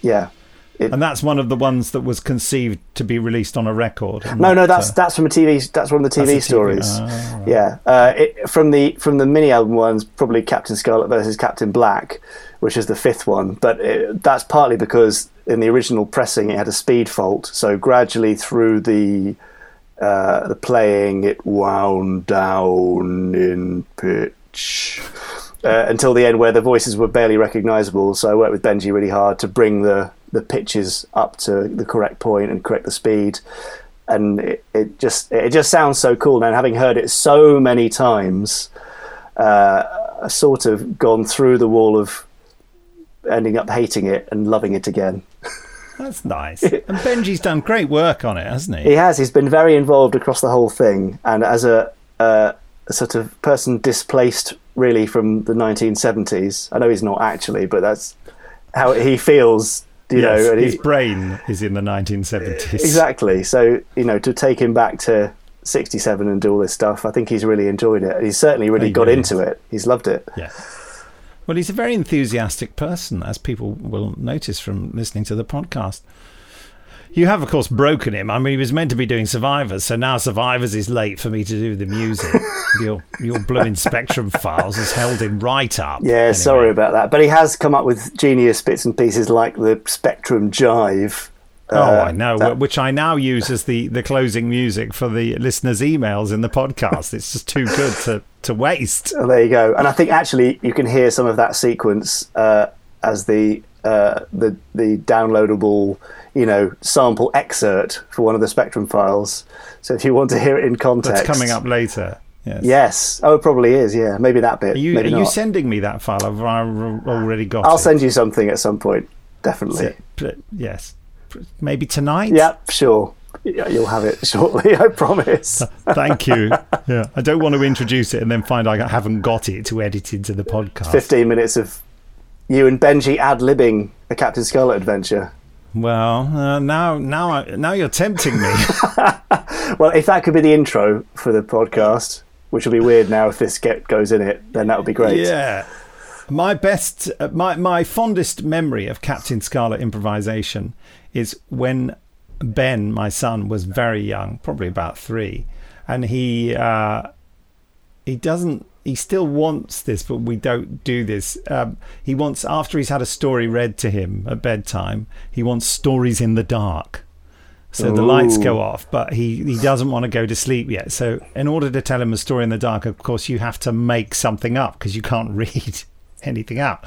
yeah... It, and that's one of the ones that was conceived to be released on a record. No, that, no, that's uh, that's from a T V. That's one of the T V stories. T V. Oh, right. Yeah, uh, it, from the from the mini album ones, probably Captain Scarlet versus Captain Black, which is the fifth one. But it, that's partly because in the original pressing it had a speed fault, so gradually through the uh, the playing it wound down in pitch uh, until the end, where the voices were barely recognisable. So I worked with Benji really hard to bring the the pitches up to the correct point and correct the speed, and it, it just it just sounds so cool now. Having heard it so many times, uh, I've sort of gone through the wall of ending up hating it and loving it again. That's nice. And Benji's done great work on it, hasn't he? He has. He's been very involved across the whole thing, and as a uh, a sort of person displaced really from the nineteen seventies. I know he's not actually, but that's how he feels. You yes, know, his he, brain is in the nineteen seventies. Exactly. So, you know, to take him back to sixty-seven and do all this stuff, I think he's really enjoyed it. He's certainly really he got really into is. it. He's loved it. Yeah. Well, he's a very enthusiastic person, as people will notice from listening to the podcast. You have, of course, broken him. I mean, he was meant to be doing Survivors, so now Survivors is late for me to do the music. your your blooming Spectrum Files has held him right up. Yeah, anyway. Sorry about that. But he has come up with genius bits and pieces like the Spectrum Jive. Oh, uh, I know, that- which I now use as the, the closing music for the listeners' emails in the podcast. It's just too good to, to waste. Oh, there you go. And I think, actually, you can hear some of that sequence uh, as the... Uh, the the downloadable, you know, sample excerpt for one of the Spectrum files. So if you want to hear it in context, that's coming up later. Yes. Yes. Oh, it probably is. Yeah, maybe that bit. Are you, maybe are you sending me that file? I've already got. I'll it. send you something at some point. Definitely. Yes. Maybe tonight. Yep. Sure. You'll have it shortly, I promise. Thank you. Yeah. I don't want to introduce it and then find I haven't got it to edit into the podcast. Fifteen minutes of. You and Benji ad-libbing a Captain Scarlet adventure. Well, uh, now now, I, now you're tempting me. Well, if that could be the intro for the podcast, which will be weird now if this get goes in it, then that would be great. Yeah. My best, uh, my, my fondest memory of Captain Scarlet improvisation is when Ben, my son, was very young, probably about three, and he uh, he doesn't, he still wants this, but we don't do this. Um, he wants, after he's had a story read to him at bedtime, he wants stories in the dark. So Ooh. The lights go off, but he, he doesn't want to go to sleep yet. So in order to tell him a story in the dark, of course, you have to make something up because you can't read anything out.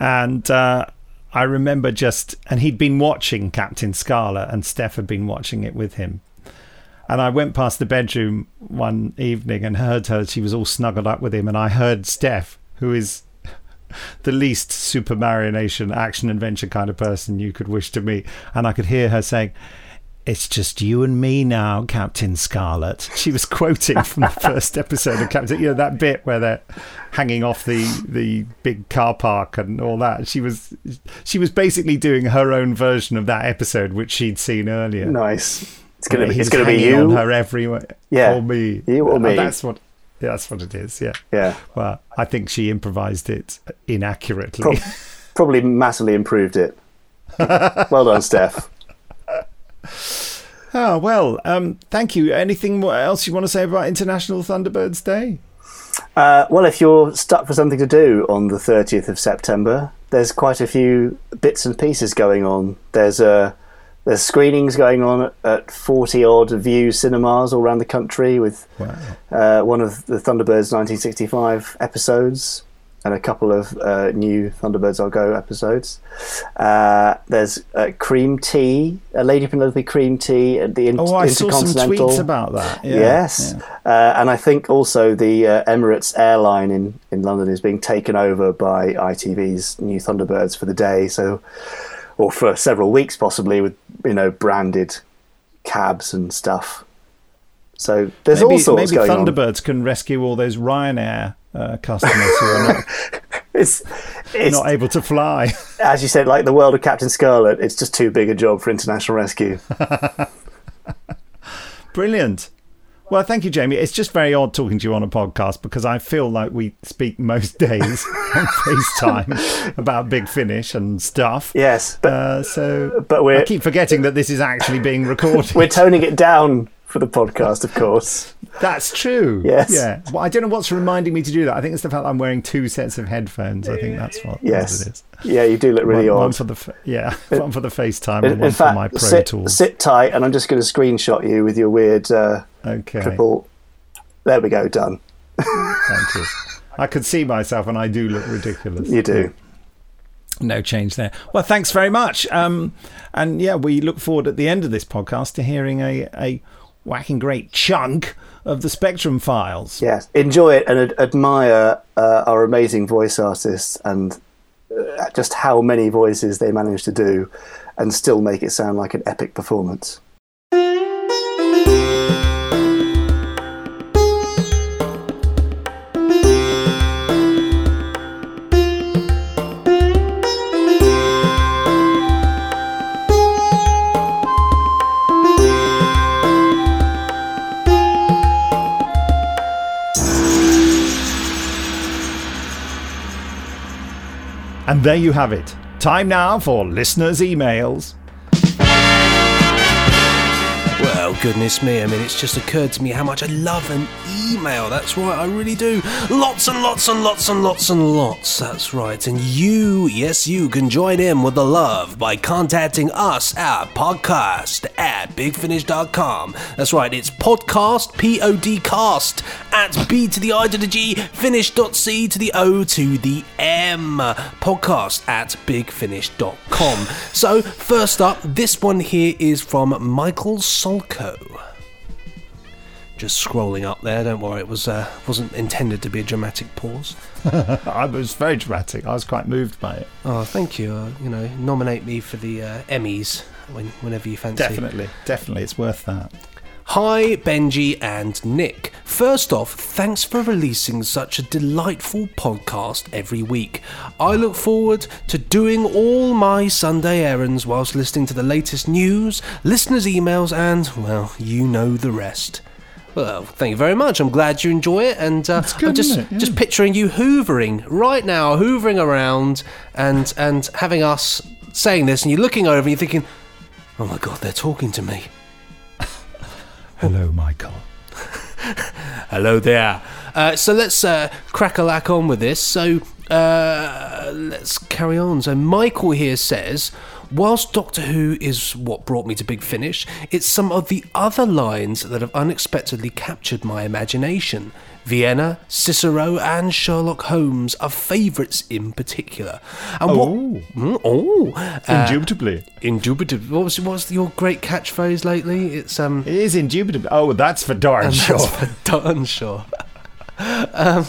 And uh, I remember just... And he'd been watching Captain Scarlet, and Steph had been watching it with him. And I went past the bedroom one evening and heard her. She was all snuggled up with him. And I heard Steph, who is the least super marionation, action-adventure kind of person you could wish to meet. And I could hear her saying, "It's just you and me now, Captain Scarlet." She was quoting from the first episode of Captain... You know, that bit where they're hanging off the, the big car park and all that. She was she was basically doing her own version of that episode, which she'd seen earlier. Nice. It's gonna yeah, be. It's gonna be you on her everywhere. Yeah, or me. You or me. And that's what. Yeah, that's what it is. Yeah. Yeah. Well, I think she improvised it inaccurately. Pro- probably massively improved it. Well done, Steph. Oh well. Um, thank you. Anything else you want to say about International Thunderbirds Day? Uh, well, if you're stuck for something to do on the thirtieth of September, there's quite a few bits and pieces going on. There's a. There's screenings going on at forty-odd View cinemas all around the country with wow. uh, one of the Thunderbirds nineteen sixty-five episodes and a couple of uh, new Thunderbirds I'll Go episodes. Uh, there's uh, Cream Tea, a Lady Penelope Cream Tea at the Intercontinental. Oh, I saw some tweets about that. Yeah. Yes. Yeah. Uh, and I think also the uh, Emirates airline in, in London is being taken over by I T V's new Thunderbirds for the day. So... Or for several weeks, possibly, with, you know, branded cabs and stuff. So there's maybe, all sorts going on. Maybe Thunderbirds can rescue all those Ryanair uh, customers who are not, it's, it's, not able to fly. As you said, like the world of Captain Scarlet, it's just too big a job for international rescue. Brilliant. Well, thank you, Jamie. It's just very odd talking to you on a podcast because I feel like we speak most days on FaceTime about Big Finish and stuff. Yes. But, uh, so but we're, I keep forgetting that this is actually being recorded. We're toning it down for the podcast, of course. That's true. Yes. Yeah. Well, I don't know what's reminding me to do that. I think it's the fact that I'm wearing two sets of headphones. I think that's what yes. it is. Yeah, you do look really one, odd. One for the, yeah, it, one for the FaceTime it, and one fact, for my Pro sit, Tools. Sit tight and I'm just going to screenshot you with your weird... Uh, Okay. Triple. There we go. Done. Thank you. I could see myself, and I do look ridiculous. You do. No change there. Well, thanks very much. Um, and yeah, we look forward at the end of this podcast to hearing a a whacking great chunk of the Spectrum Files. Yes, enjoy it and ad- admire uh, our amazing voice artists and uh, just how many voices they manage to do, and still make it sound like an epic performance. And there you have it. Time now for listeners' emails. Well, goodness me, I mean, it's just occurred to me how much I love an email. That's right, I really do. Lots and lots and lots and lots and lots. That's right. And you, yes, you can join in with the love by contacting us at podcast at big finish dot com. That's right, it's podcast, P O D cast, at B to the I to the G, finish dot C to the O to the M. Podcast at big finish dot com. So, first up, this one here is from Michael Summerfield. Just scrolling up there, don't worry, it was, uh, wasn't intended to be a dramatic pause. I was very dramatic, I was quite moved by it. Oh, thank you. Uh, you know, nominate me for the uh, Emmys when, whenever you fancy. Definitely, definitely, it's worth that. Hi, Benji and Nick. First off, thanks for releasing such a delightful podcast every week. I look forward to doing all my Sunday errands whilst listening to the latest news, listeners' emails, and, well, you know the rest. Well, thank you very much. I'm glad you enjoy it, and uh, good, I'm just yeah. just picturing you hoovering right now, hoovering around, and and having us saying this, and you're looking over and you're thinking, oh my God, they're talking to me. Hello, Michael. Hello there. Uh, so let's uh, crack-a-lack on with this. So uh, let's carry on. So Michael here says, whilst Doctor Who is what brought me to Big Finish, it's some of the other lines that have unexpectedly captured my imagination. Vienna, Cicero, and Sherlock Holmes are favourites in particular. And oh. What, mm, oh. Uh, indubitably. Indubitably. What was, what was your great catchphrase lately? It's um. It is indubitably. Oh, that's for darn sure. That's for darn sure. um,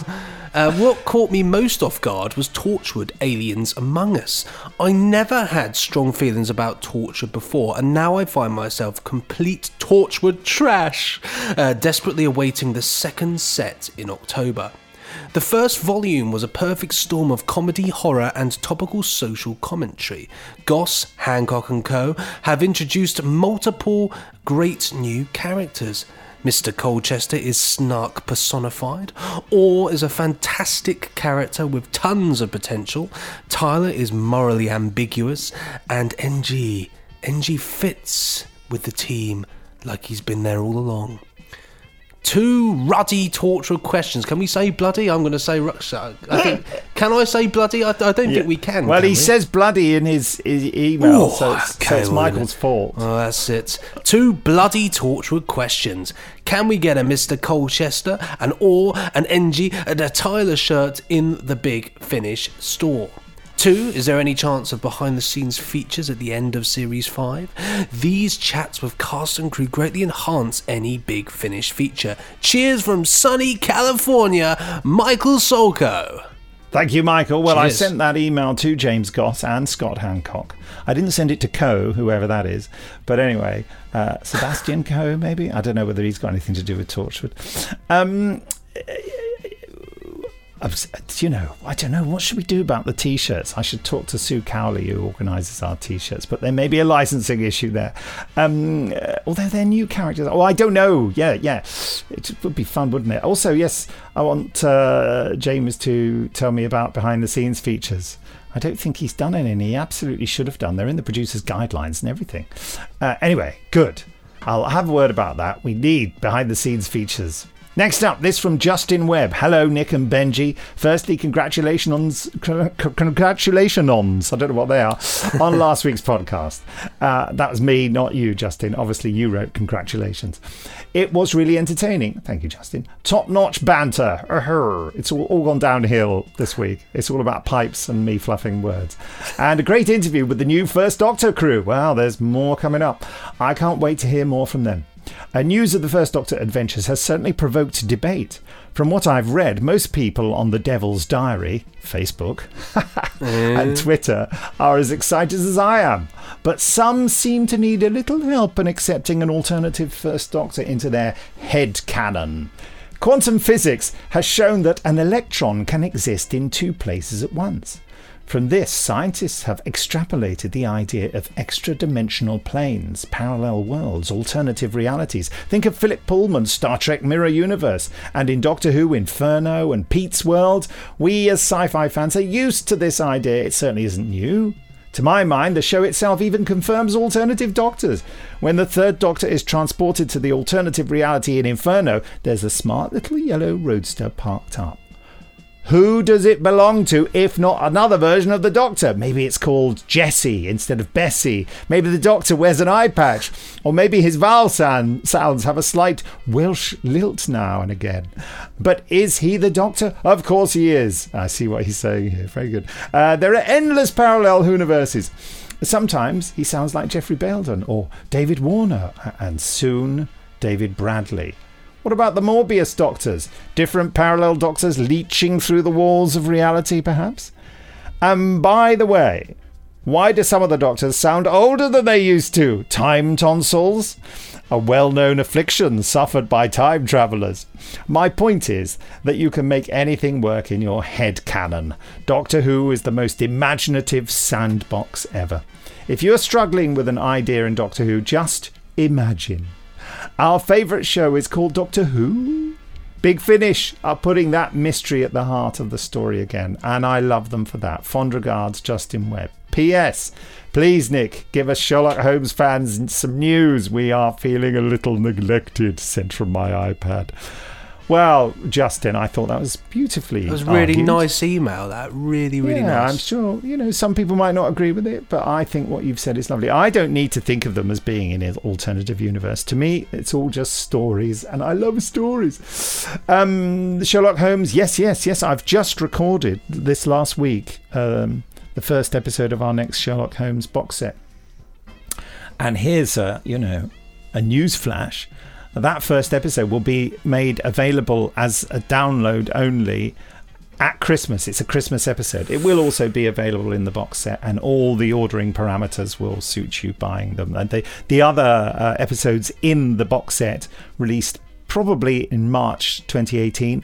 uh, what caught me most off guard was Torchwood, Aliens Among Us. I never had strong feelings about Torchwood before, and now I find myself complete Torchwood trash, uh, desperately awaiting the second set in October. The first volume was a perfect storm of comedy, horror, and topical social commentary. Goss, Hancock and co. have introduced multiple great new characters. Mister Colchester is snark personified. Orr is a fantastic character with tons of potential. Tyler is morally ambiguous. And N G. N G fits with the team like he's been there all along. Two ruddy torture questions. Can we say bloody? I'm going to say rucksack. I think, can I say bloody? I, I don't yeah. think we can. Well, can he we? says bloody in his, his email, Ooh, so it's, okay, so it's well, Michael's fault. Oh, that's it. Two bloody torture questions. Can we get a Mister Colchester, an Orr, an N G, and a Tyler shirt in the Big Finish store? Two, is there any chance of behind-the-scenes features at the end of Series five? These chats with cast and crew greatly enhance any Big Finish feature. Cheers from sunny California, Michael Solko. Thank you, Michael. Well, Cheers. I sent that email to James Goss and Scott Hancock. I didn't send it to Coe, whoever that is. But anyway, uh, Sebastian Coe, maybe? I don't know whether he's got anything to do with Torchwood. Um... You know, I don't know. What should we do about the T-shirts? I should talk to Sue Cowley, who organises our T-shirts. But there may be a licensing issue there. Um, uh, although they're new characters. Oh, I don't know. Yeah, yeah. It would be fun, wouldn't it? Also, yes, I want uh, James to tell me about behind-the-scenes features. I don't think he's done any. He absolutely should have done. They're in the producer's guidelines and everything. Uh, anyway, good. I'll have a word about that. We need behind-the-scenes features. Next up, this from Justin Webb. Hello, Nick and Benji. Firstly, congratulations on... Congratulations-ons. I don't know what they are. On last week's podcast. Uh, that was me, not you, Justin. Obviously, you wrote congratulations. It was really entertaining. Thank you, Justin. Top-notch banter. Uh-huh. It's all, all gone downhill this week. It's all about pipes and me fluffing words. And a great interview with the new First Doctor crew. Wow, there's more coming up. I can't wait to hear more from them. Uh, news of the First Doctor Adventures has certainly provoked debate. From what I've read, most people on The Devil's Diary, Facebook, and Twitter are as excited as I am. But some seem to need a little help in accepting an alternative First Doctor into their head canon. Quantum physics has shown that an electron can exist in two places at once. From this, scientists have extrapolated the idea of extra-dimensional planes, parallel worlds, alternative realities. Think of Philip Pullman's Star Trek Mirror Universe, and in Doctor Who, Inferno and Pete's World. We as sci-fi fans are used to this idea. It certainly isn't new. To my mind, the show itself even confirms alternative Doctors. When the third Doctor is transported to the alternative reality in Inferno, there's a smart little yellow roadster parked up. Who does it belong to if not another version of the Doctor? Maybe it's called Jessie instead of Bessie. Maybe the Doctor wears an eye patch. Or maybe his vowel sound, sounds have a slight Welsh lilt now and again. But is he the Doctor? Of course he is. I see what he's saying here. Very good. Uh, there are endless parallel universes. Sometimes he sounds like Geoffrey Baildon or David Warner and soon David Bradley. What about the Morbius Doctors? Different parallel Doctors leeching through the walls of reality, perhaps? And by the way, why do some of the Doctors sound older than they used to? Time tonsils? A well-known affliction suffered by time travellers. My point is that you can make anything work in your head canon. Doctor Who is the most imaginative sandbox ever. If you're struggling with an idea in Doctor Who, just imagine. Our favourite show is called Doctor Who. Big Finish are putting that mystery at the heart of the story again, and I love them for that. Fond regards, Justin Webb. P S. Please, Nick, give us Sherlock Holmes fans some news. We are feeling a little neglected, sent from my iPad. Well, Justin, I thought that was beautifully It was argued. Really nice email, that. Really, really yeah, nice. Yeah, I'm sure, you know, some people might not agree with it, but I think what you've said is lovely. I don't need to think of them as being in an alternative universe. To me, it's all just stories, and I love stories. Um, Sherlock Holmes, yes, yes, yes. I've just recorded this last week, um, the first episode of our next Sherlock Holmes box set. And here's a, you know, a news flash. That first episode will be made available as a download only at Christmas. It's a Christmas episode. It will also be available in the box set, and all the ordering parameters will suit you buying them. And they, the other uh, episodes in the box set, released probably in March twenty eighteen,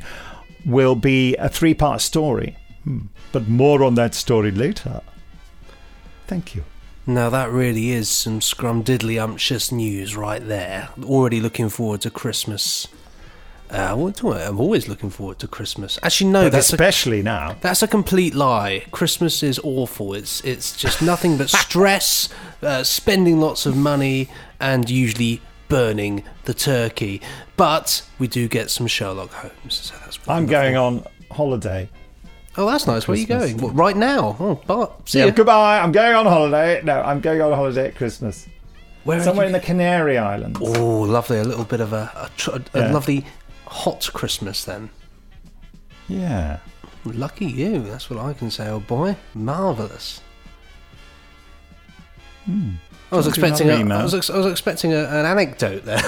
will be a three-part story. Hmm. But more on that story later. Thank you. Now that really is some scrumdiddlyumptious news right there. Already looking forward to Christmas. Uh, what do I, I'm always looking forward to Christmas. Actually, no, but that's especially a, now. That's a complete lie. Christmas is awful. It's it's just nothing but stress, uh, spending lots of money, and usually burning the turkey. But we do get some Sherlock Holmes. So that's I'm going on holiday. Oh, that's nice. Where are you going? What, right now? Oh, Bart. See yeah, you. Goodbye. I'm going on holiday. No, I'm going on holiday at Christmas. Where? Somewhere in the Canary Islands. Oh, lovely. A little bit of a, a, tr- yeah. a lovely hot Christmas then. Yeah. Lucky you. That's what I can say, old boy. Marvellous. Mm. I was expecting. A, I was. Ex- I was expecting a, an anecdote there.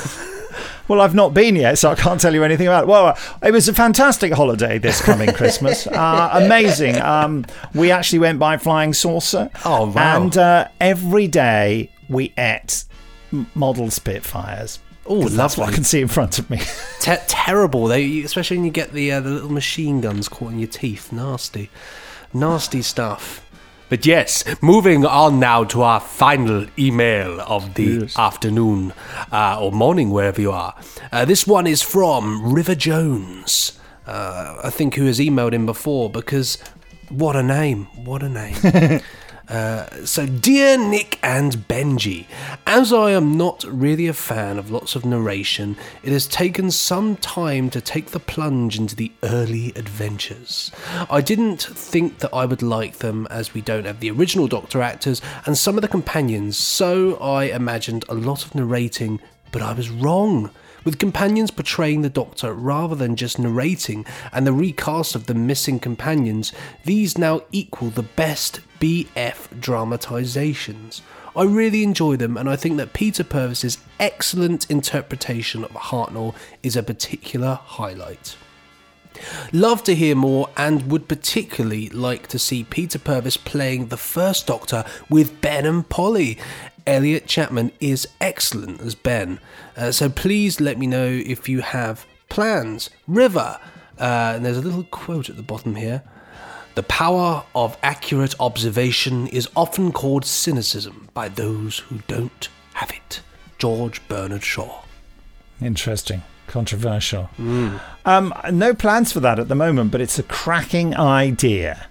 Well, I've not been yet, so I can't tell you anything about it. Well, it was a fantastic holiday this coming Christmas. Uh, amazing. Um, we actually went by flying saucer. Oh, wow. And uh, every day we ate model Spitfires. Oh, lovely. That's what I can see in front of me. Te- terrible, though, especially when you get the, uh, the little machine guns caught in your teeth. Nasty. Nasty stuff. But yes, moving on now to our final email of the yes. afternoon uh, or morning, wherever you are. Uh, this one is from River Jones, uh, I think, who has emailed him before, because what a name, what a name. Uh, so, dear Nick and Benji, as I am not really a fan of lots of narration, it has taken some time to take the plunge into the early adventures. I didn't think that I would like them, as we don't have the original Doctor actors and some of the companions, so I imagined a lot of narrating, but I was wrong. With companions portraying the Doctor rather than just narrating, and the recast of the missing companions, these now equal the best B F dramatisations. I really enjoy them, and I think that Peter Purvis's excellent interpretation of Hartnell is a particular highlight. Love to hear more, and would particularly like to see Peter Purvis playing the First Doctor with Ben and Polly. Elliot Chapman is excellent as Ben, uh, so please let me know if you have plans. River, uh, and there's a little quote at the bottom here. The power of accurate observation is often called cynicism by those who don't have it. George Bernard Shaw. Interesting. Controversial. Mm. Um, no plans for that at the moment, but it's a cracking idea.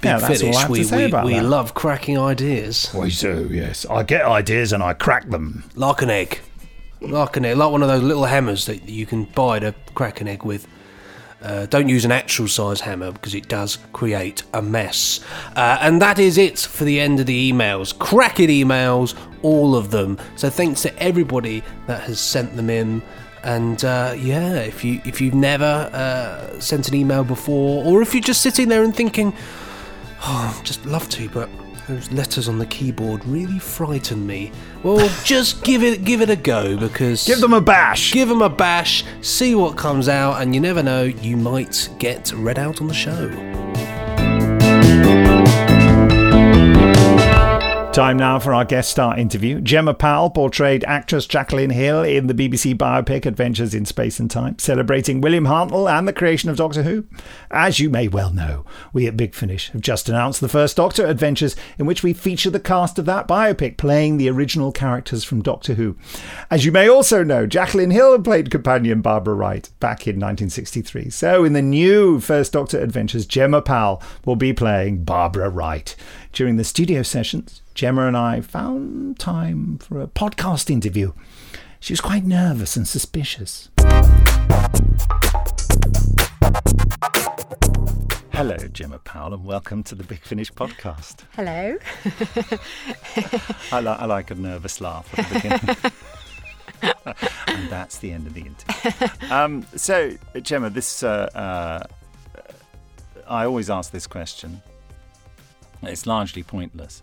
Big yeah, that's Finish. All I have we, to say we, about we that. Love cracking ideas. We do, yes. I get ideas and I crack them. Like an egg. Like an egg. Like one of those little hammers that you can buy to crack an egg with. Uh, don't use an actual size hammer because it does create a mess. Uh, and that is it for the end of the emails. Cracking emails, all of them. So thanks to everybody that has sent them in. And uh, yeah, if you if you've never uh, sent an email before, or if you're just sitting there and thinking, oh, I'd just love to, but those letters on the keyboard really frighten me. Well, just give it give it a go, because... Give them a bash. Give them a bash, see what comes out, and you never know, you might get read out on the show. Time now for our guest star interview. Jemma Powell portrayed actress Jacqueline Hill in the B B C biopic Adventures in Space and Time, celebrating William Hartnell and the creation of Doctor Who. As you may well know, we at Big Finish have just announced the First Doctor Adventures, in which we feature the cast of that biopic playing the original characters from Doctor Who. As you may also know, Jacqueline Hill played companion Barbara Wright back in nineteen sixty-three. So in the new First Doctor Adventures, Jemma Powell will be playing Barbara Wright. During the studio sessions, Jemma and I found time for a podcast interview. She was quite nervous and suspicious. Hello, Jemma Powell, and welcome to the Big Finish podcast. Hello. I, li- I like a nervous laugh at the beginning. And that's the end of the interview. Um, so, Jemma, this, uh, uh, I always ask this question. It's largely pointless,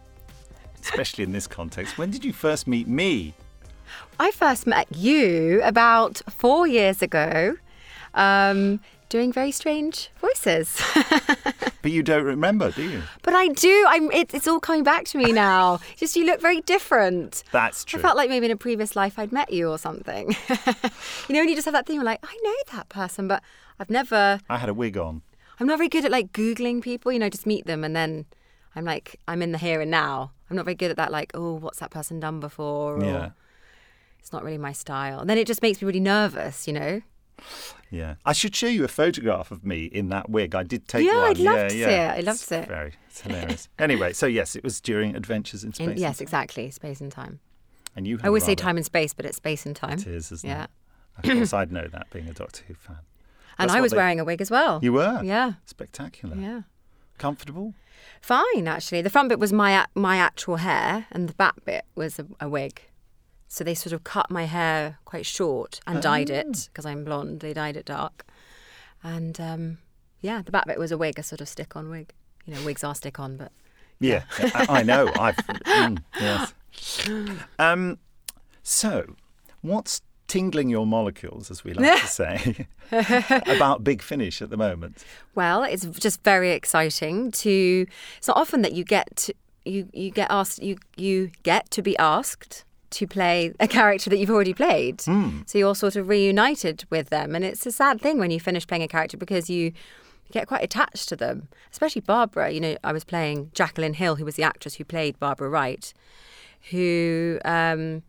especially in this context. When did you first meet me? I first met you about four years ago, um, doing very strange voices. But you don't remember, do you? But I do. I'm. It, it's all coming back to me now. Just you look very different. That's true. I felt like maybe in a previous life I'd met you or something. You know, when you just have that thing, you're like, I know that person, but I've never... I had a wig on. I'm not very good at, like, Googling people, you know, just meet them and then... I'm like, I'm in the here and now. I'm not very good at that, like, oh, what's that person done before? Or, yeah. It's not really my style. And then it just makes me really nervous, you know? Yeah. I should show you a photograph of me in that wig. I did take yeah, one. I'd love yeah, I'd love to yeah. see it. I loved it. Very, it's hilarious. Anyway, so yes, it was during Adventures in Space in, and Yes, Time. Exactly, Space and Time. And you have I always rather, say time and space, but it's Space and Time. It is, isn't yeah. it? Of course, I'd know that, being a Doctor Who fan. That's and I was they, wearing a wig as well. You were? Yeah. Spectacular. Yeah. Comfortable? Fine, actually. The front bit was my my actual hair, and the back bit was a, a wig. So they sort of cut my hair quite short and oh. dyed it, because I'm blonde. They dyed it dark. And, um, yeah, the back bit was a wig, a sort of stick-on wig. You know, wigs are stick-on, but... Yeah, yeah I, I know. I've mm, yes. Um, so, what's tingling your molecules, as we like to say, about Big Finish at the moment? Well, it's just very exciting to... It's not often that you get to, you, you get asked you you get to be asked to play a character that you've already played. Mm. So you're sort of reunited with them, and it's a sad thing when you finish playing a character because you get quite attached to them, especially Barbara. You know, I was playing Jacqueline Hill, who was the actress who played Barbara Wright, who... Um,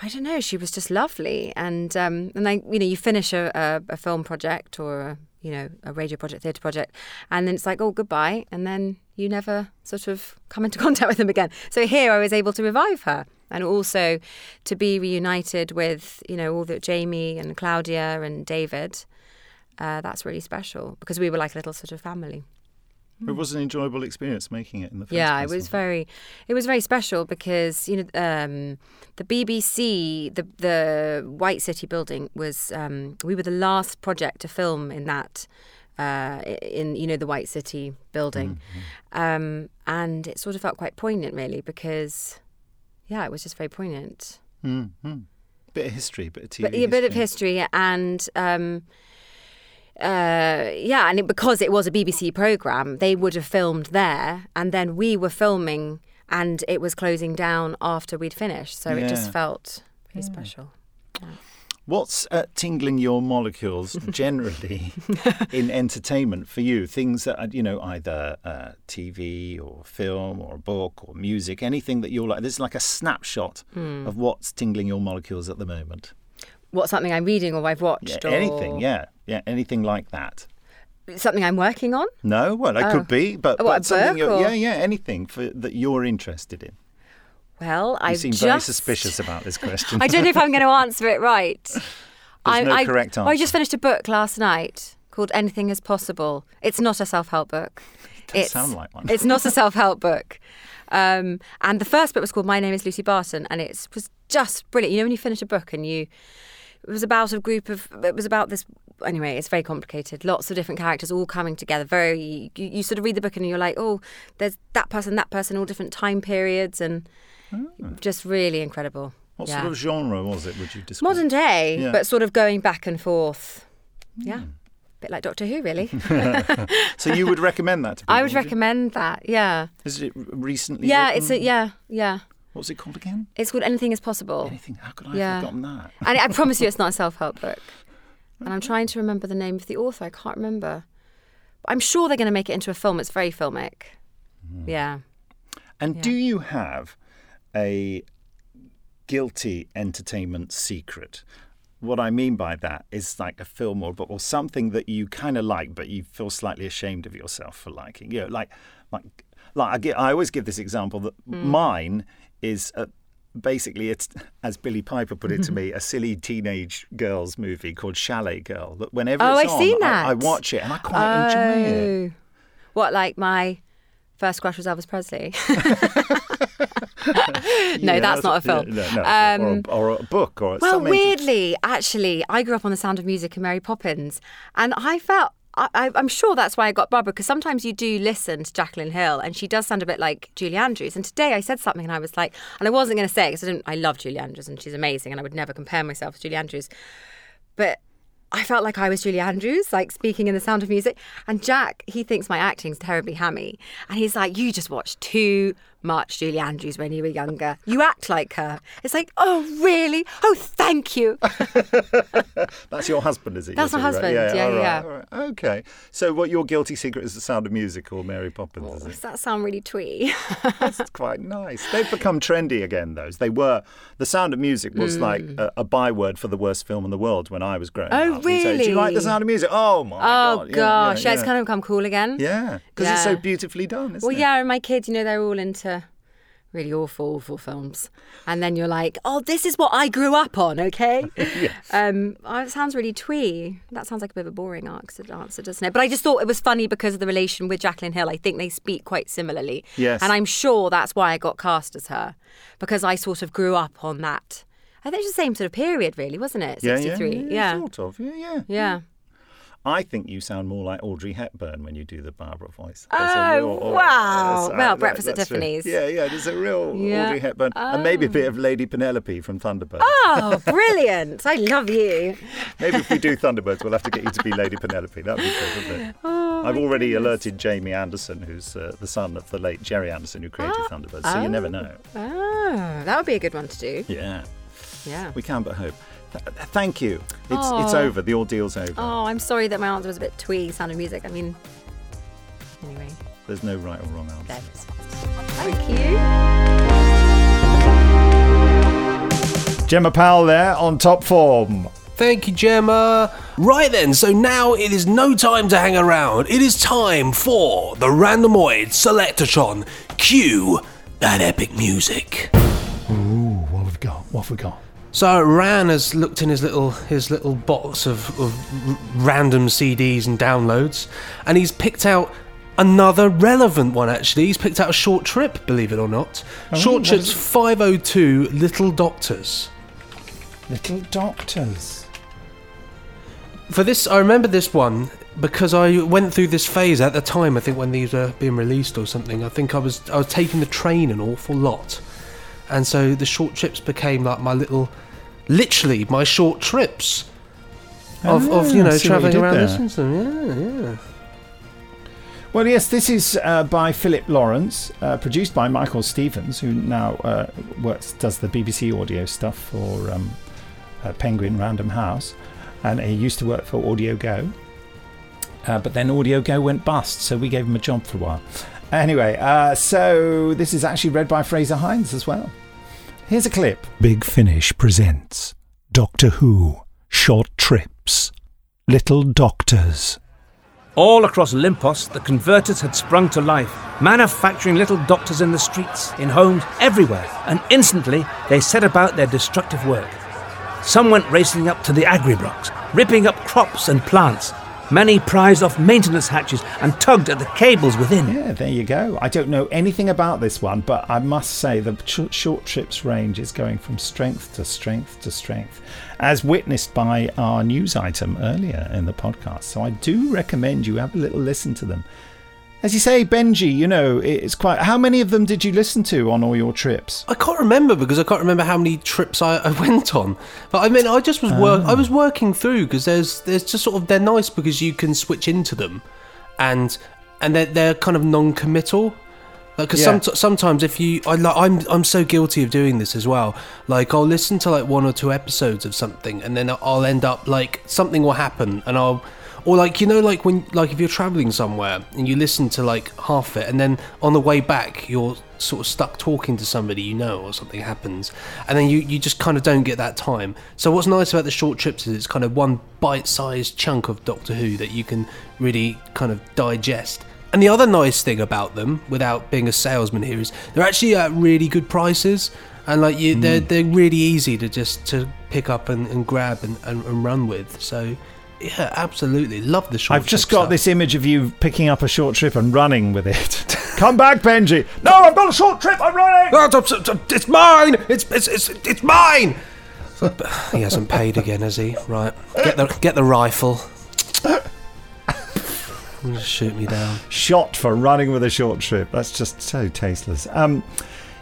I don't know. She was just lovely, and um, and then you know you finish a, a, a film project or a, you know a radio project, theatre project, and then it's like oh goodbye, and then you never sort of come into contact with them again. So here I was able to revive her, and also to be reunited with you know all the Jamie and Claudia and David. Uh, that's really special because we were like a little sort of family. It was an enjoyable experience making it in the first place. Yeah, person. it was very, it was very special because you know um, the B B C, the the White City building was. Um, we were the last project to film in that, uh, in you know the White City building, mm-hmm. um, and it sort of felt quite poignant really because, yeah, it was just very poignant. Mm-hmm. Bit of history, bit of T V. But, yeah, a bit of history and. Um, Uh, yeah, and it, because it was a B B C programme, they would have filmed there, and then we were filming, and it was closing down after we'd finished, so yeah. It just felt pretty yeah. special. Yeah. What's uh, tingling your molecules generally in entertainment for you? Things that, are, you know, either uh, T V or film or a book or music, anything that you're like, this is like a snapshot mm. of what's tingling your molecules at the moment. What's something I'm reading or I've watched? Yeah, or... Anything, yeah. Yeah, anything like that. Something I'm working on? No, well, it oh. could be, but, oh, what, but something you're, or... yeah, yeah, anything for, that you're interested in. Well, I seem just... very suspicious about this question. I don't know if I'm going to answer it right. There's I, no I, correct answer. I just finished a book last night called Anything Is Possible. It's not a self-help book. It does sound like one. It's not a self-help book. Um, and the first book was called My Name Is Lucy Barton, and it was just brilliant. You know when you finish a book and you... It was about a group of... It was about this... Anyway, it's very complicated. Lots of different characters all coming together. Very... You, you sort of read the book and you're like, oh, there's that person, that person, all different time periods and... Oh. Just really incredible. What yeah. sort of genre was it, would you describe? Modern day, yeah. but sort of going back and forth. Mm. Yeah. A bit like Doctor Who, really. So you would recommend that to people? I would recommend you? that, yeah. Is it recently Yeah, written? it's a, yeah, yeah. What's it called again? It's called Anything Is Possible. Anything? How could I yeah. have forgotten that? And I promise you it's not a self-help book. And I'm trying to remember the name of the author. I can't remember. But I'm sure they're going to make it into a film. It's very filmic. Mm. Yeah. And yeah. do you have... a guilty entertainment secret? What I mean by that is like a film or book or something that you kind of like but you feel slightly ashamed of yourself for liking. You know, like, like, like I, get, I always give this example that mm. mine is a, basically, it's, as Billy Piper put it to me, a silly teenage girls movie called Chalet Girl. That whenever oh, it's I've on, seen that. I, I watch it and I quite oh. enjoy it. What, like my first crush was Elvis Presley? no, yeah, that's not a film. Yeah, no, no, um, or, a, or a book. Or well, weirdly, to... actually, I grew up on The Sound of Music and Mary Poppins, and I felt, I, I'm sure that's why I got Barbara, because sometimes you do listen to Jacqueline Hill, and she does sound a bit like Julie Andrews. And today I said something, and I was like, and I wasn't going to say it, because I, didn't, I love Julie Andrews, and she's amazing, and I would never compare myself to Julie Andrews. But I felt like I was Julie Andrews, like speaking in The Sound of Music. And Jack, he thinks my acting's terribly hammy. And he's like, you just watched too much Julie Andrews when you were younger. You act like her. It's like, oh, really? Oh, thank you. That's your husband, is it? That's my husband, right? yeah, yeah. yeah, yeah. All right, all right. OK. So what your guilty secret is The Sound of Music or Mary Poppins, oh, is it? Does that sound really twee? That's quite nice. They've become trendy again, those. They were... The Sound of Music was mm. like a, a byword for the worst film in the world when I was growing oh, up. Really? So, do you like The Sound of Music? Oh, my oh, God. Oh, gosh. Yeah, yeah, yeah. It's kind of become cool again. Yeah, because yeah. it's so beautifully done, isn't well, it? Well, yeah, and my kids, you know, they're all into really awful, awful films. And then you're like, oh, this is what I grew up on, OK? yes. Um, oh, it sounds really twee. That sounds like a bit of a boring answer, doesn't it? But I just thought it was funny because of the relation with Jacqueline Hill. I think they speak quite similarly. Yes. And I'm sure that's why I got cast as her, because I sort of grew up on that. I think it's the same sort of period, really, wasn't it? sixty-three Yeah, yeah, yeah, yeah. Sort of, yeah, yeah. Yeah. I think you sound more like Audrey Hepburn when you do the Barbara voice. There's oh, real, or, wow. Well, that, Breakfast at Tiffany's. True. Yeah, yeah, there's a real yeah. Audrey Hepburn. Oh. And maybe a bit of Lady Penelope from Thunderbirds. Oh, brilliant. I love you. Maybe if we do Thunderbirds, we'll have to get you to be Lady Penelope. That would be cool, wouldn't it? Oh, I've already goodness. alerted Jamie Anderson, who's uh, the son of the late Jerry Anderson, who created oh. Thunderbirds, so oh. you never know. Oh, that would be a good one to do. Yeah. Yeah. We can but hope. Th- thank you. It's oh. it's over. The ordeal's over. Oh, I'm sorry that my answer was a bit twee, Sound of Music. I mean, anyway. There's no right or wrong answer. There is. Thank you. Jemma Powell there on Top Form. Thank you, Jemma. Right then, so now it is no time to hang around. It is time for the Randomoid Selectatron. Cue that epic music. Got, what have we got? So Ran has looked in his little his little box of, of random C Ds and downloads, and he's picked out another relevant one. Actually, he's picked out a Short Trip, believe it or not. Oh, Short Trip's five oh two, Little Doctors. Little Doctors. For this, I remember this one because I went through this phase at the time. I think when these were being released or something. I think I was I was taking the train an awful lot. And so the Short Trips became like my little, literally my short trips of, oh, of you know, travelling around there. Listening to them. Yeah, yeah. Well, yes, this is uh, by Philip Lawrence, uh, produced by Michael Stevens, who now uh, works does the B B C audio stuff for um, uh, uh, Penguin Random House, and he used to work for Audio Go, uh, but then Audio Go went bust, so we gave him a job for a while. Anyway, uh, so this is actually read by Fraser Hines as well. Here's a clip. Big Finish presents Doctor Who Short Trips, Little Doctors. All across Limpos, the converters had sprung to life, manufacturing little doctors in the streets, in homes, everywhere, and instantly they set about their destructive work. Some went racing up to the agri-blocks, ripping up crops and plants. Many prized off maintenance hatches and tugged at the cables within. Yeah, there you go. I don't know anything about this one, but I must say the ch- Short Trips range is going from strength to strength to strength, as witnessed by our news item earlier in the podcast. So I do recommend you have a little listen to them. As you say, Benji, you know, it's quite... How many of them did you listen to on all your trips? I can't remember, because I can't remember how many trips I, I went on. But I mean, I just was work. Oh. I was working through, because there's there's just sort of... They're nice because you can switch into them. And and they're, they're kind of non-committal. Because like, yeah. some, sometimes if you... I, like, I'm I'm so guilty of doing this as well. Like, I'll listen to, like, one or two episodes of something, and then I'll end up, like, something will happen, and I'll... Or like, you know, like when, like if you're travelling somewhere and you listen to like half it, and then on the way back you're sort of stuck talking to somebody you know, or something happens, and then you, you just kind of don't get that time. So what's nice about the short trips is it's kind of one bite-sized chunk of Doctor Who that you can really kind of digest. And the other nice thing about them, without being a salesman here, is they're actually at really good prices, and like you, mm. they're they're really easy to just to pick up and, and grab and, and, and run with. So. Yeah, absolutely. Love the short trip. I've just got stuff. This image of you picking up a short trip and running with it. Come back, Benji. No, I've got a short trip. I'm running. It's mine. It's it's it's, it's mine. He hasn't paid again, has he? Right. Get the get the rifle. Just shoot me down. Shot for running with a short trip. That's just so tasteless. Um.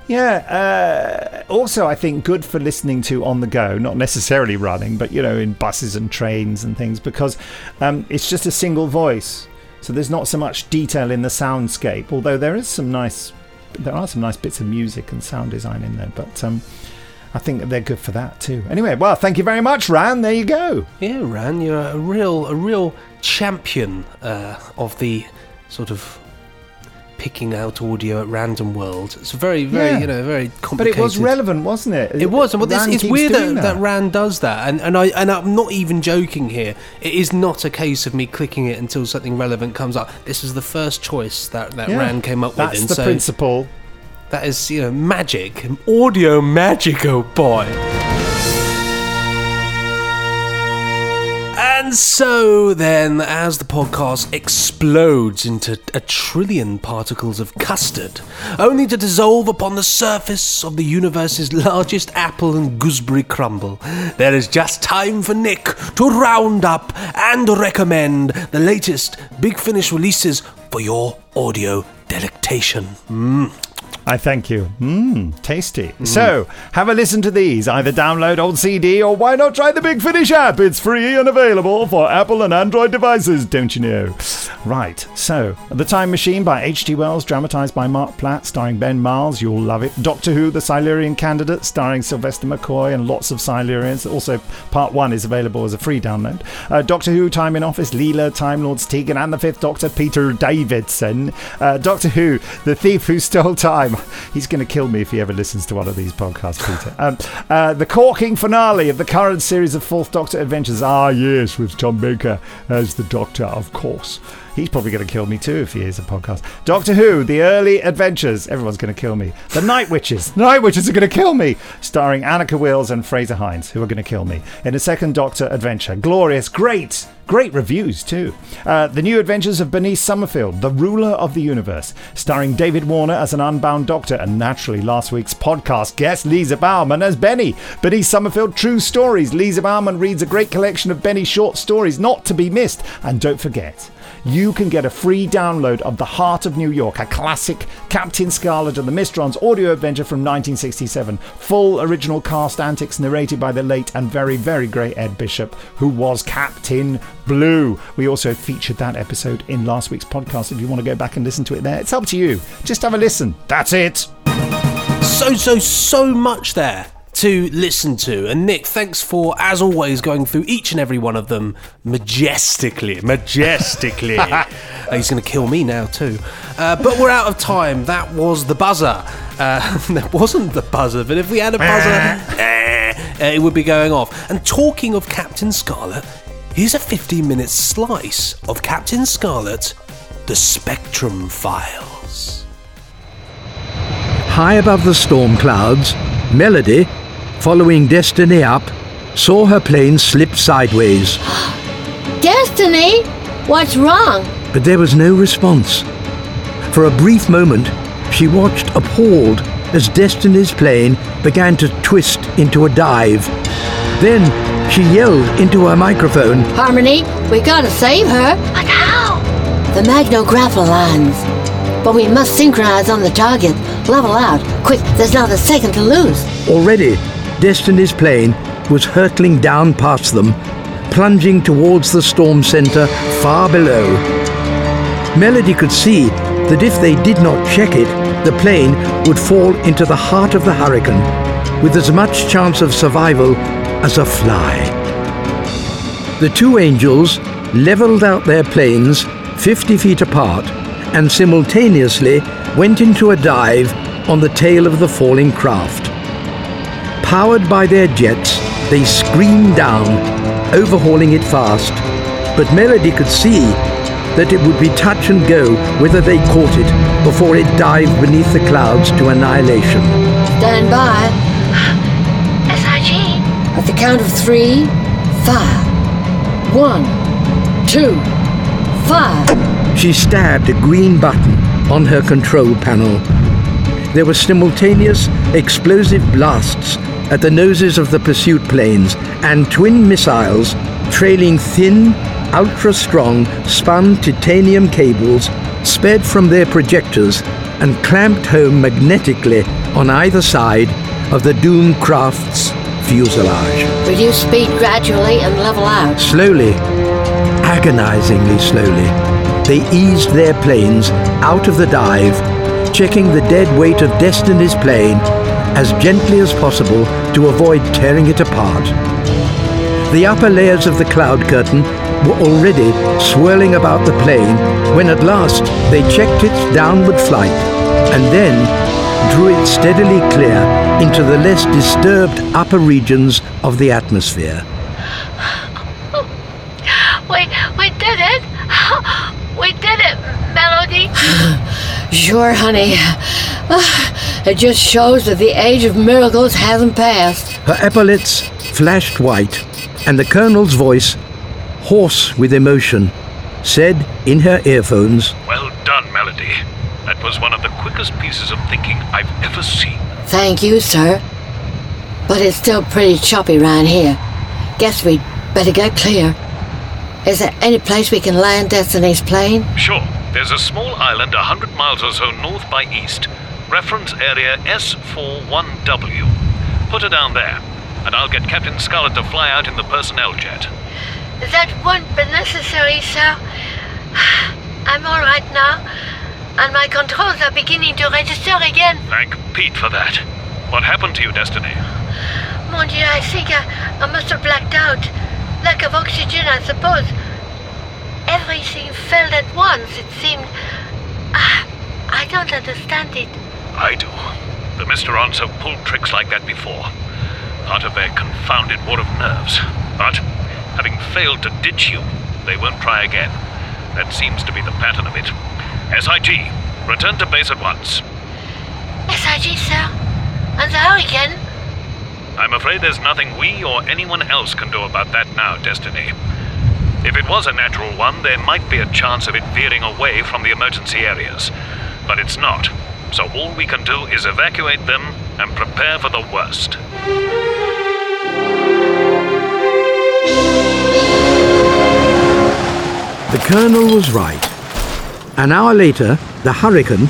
Yeah, uh, also I think good for listening to on the go, not necessarily running, but, you know, in buses and trains and things, because um, it's just a single voice. So there's not so much detail in the soundscape, although there is some nice, there are some nice bits of music and sound design in there, but um, I think they're good for that too. Anyway, well, thank you very much, Ran. There you go. Yeah, Ran, you're a real, a real champion uh, of the sort of... picking out audio at random world. It's very, very, yeah. you know, very complicated. But it was relevant, wasn't it? It was. Well, it's, it's weird that, that. that Rand does that, and and I and I'm not even joking here. It is not a case of me clicking it until something relevant comes up. This is the first choice that that yeah. Rand came up That's with. That's the so principle. That is, you know, magic, audio magic, oh boy. And so then, as the podcast explodes into a trillion particles of custard, only to dissolve upon the surface of the universe's largest apple and gooseberry crumble, there is just time for Nick to round up and recommend the latest Big Finish releases for your audio delectation. Mm. I thank you. Mmm, tasty. Mm. So, have a listen to these. Either download on C D, or why not try the Big Finish app? It's free and available for Apple and Android devices, don't you know? Right, so, The Time Machine by H G Wells, dramatised by Mark Platt, starring Ben Miles. You'll love it. Doctor Who, The Silurian Candidate, starring Sylvester McCoy and lots of Silurians. Also, Part one is available as a free download. Uh, Doctor Who, Time in Office, Leela, Time Lords Tegan, and the Fifth Doctor, Peter Davidson. Uh, Doctor Who, The Thief Who Stole Time. He's going to kill me if he ever listens to one of these podcasts, Peter. Um, uh, the corking finale of the current series of Fourth Doctor Adventures. Ah, yes, with Tom Baker as the Doctor, of course. He's probably going to kill me too if he hears a podcast. Doctor Who, The Early Adventures. Everyone's going to kill me. The Night Witches. The Night Witches are going to kill me. Starring Annika Wills and Fraser Hines, who are going to kill me. In a Second Doctor Adventure. Glorious. Great. Great reviews too. Uh, the New Adventures of Bernice Summerfield, The Ruler of the Universe. Starring David Warner as an unbound doctor. And naturally, last week's podcast guest, Lisa Bauman, as Benny. Bernice Summerfield, True Stories. Lisa Bauman reads a great collection of Benny's short stories, not to be missed. And don't forget... you can get a free download of The Heart of New York, a classic Captain Scarlet and the Mysterons audio adventure from nineteen sixty-seven. Full original cast antics narrated by the late and very, very great Ed Bishop, who was Captain Blue. We also featured that episode in last week's podcast. If you want to go back and listen to it there, it's up to you. Just have a listen. That's it. So, so, so much there. to listen to. And Nick, thanks for, as always, going through each and every one of them majestically. Majestically. He's going to kill me now too. Uh, but we're out of time. That was the buzzer. Uh, that wasn't the buzzer, but if we had a buzzer, eh, it would be going off. And talking of Captain Scarlet, here's a fifteen-minute slice of Captain Scarlet, the Spectrum Files. High above the storm clouds, Melody, following Destiny up, saw her plane slip sideways. Destiny? What's wrong? But there was no response. For a brief moment, she watched appalled as Destiny's plane began to twist into a dive. Then she yelled into her microphone, "Harmony, we gotta save her." But how? The magno-grapple lines. But we must synchronize on the target. Level out. Quick, there's not a second to lose. Already, Destiny's plane was hurtling down past them, plunging towards the storm center far below. Melody could see that if they did not check it, the plane would fall into the heart of the hurricane, with as much chance of survival as a fly. The two angels leveled out their planes fifty feet apart and simultaneously went into a dive on the tail of the falling craft. Powered by their jets, they screamed down, overhauling it fast, but Melody could see that it would be touch and go whether they caught it before it dived beneath the clouds to annihilation. Stand by. S I G. At the count of three, fire. One, two, fire. She stabbed a green button on her control panel. There were simultaneous explosive blasts at the noses of the pursuit planes, and twin missiles, trailing thin, ultra-strong, spun titanium cables, sped from their projectors and clamped home magnetically on either side of the doomed craft's fuselage. Reduce speed gradually and level out. Slowly, agonizingly slowly, they eased their planes out of the dive, checking the dead weight of Destiny's plane as gently as possible to avoid tearing it apart. The upper layers of the cloud curtain were already swirling about the plane when at last they checked its downward flight and then drew it steadily clear into the less disturbed upper regions of the atmosphere. We, we did it! We did it, Melody! Sure, honey. It just shows that the age of miracles hasn't passed. Her epaulets flashed white, and the Colonel's voice, hoarse with emotion, said in her earphones, "Well done, Melody. That was one of the quickest pieces of thinking I've ever seen." Thank you, sir. But it's still pretty choppy round here. Guess we'd better get clear. Is there any place we can land Destiny's plane? Sure. There's a small island a hundred miles or so north by east. Reference area S forty-one W. Put her down there, and I'll get Captain Scarlet to fly out in the personnel jet. That won't be necessary, sir. I'm all right now, and my controls are beginning to register again. Thank Pete for that. What happened to you, Destiny? Mon Dieu, I think I, I must have blacked out. Lack of oxygen, I suppose. Everything failed at once, it seemed. Uh, I don't understand it. I do. The Mysterons have pulled tricks like that before. Part of their confounded war of nerves. But, having failed to ditch you, they won't try again. That seems to be the pattern of it. S I G, return to base at once. S I G, sir? And the hurricane? I'm afraid there's nothing we or anyone else can do about that now, Destiny. If it was a natural one, there might be a chance of it veering away from the emergency areas. But it's not. So all we can do is evacuate them and prepare for the worst. The Colonel was right. An hour later, the hurricane,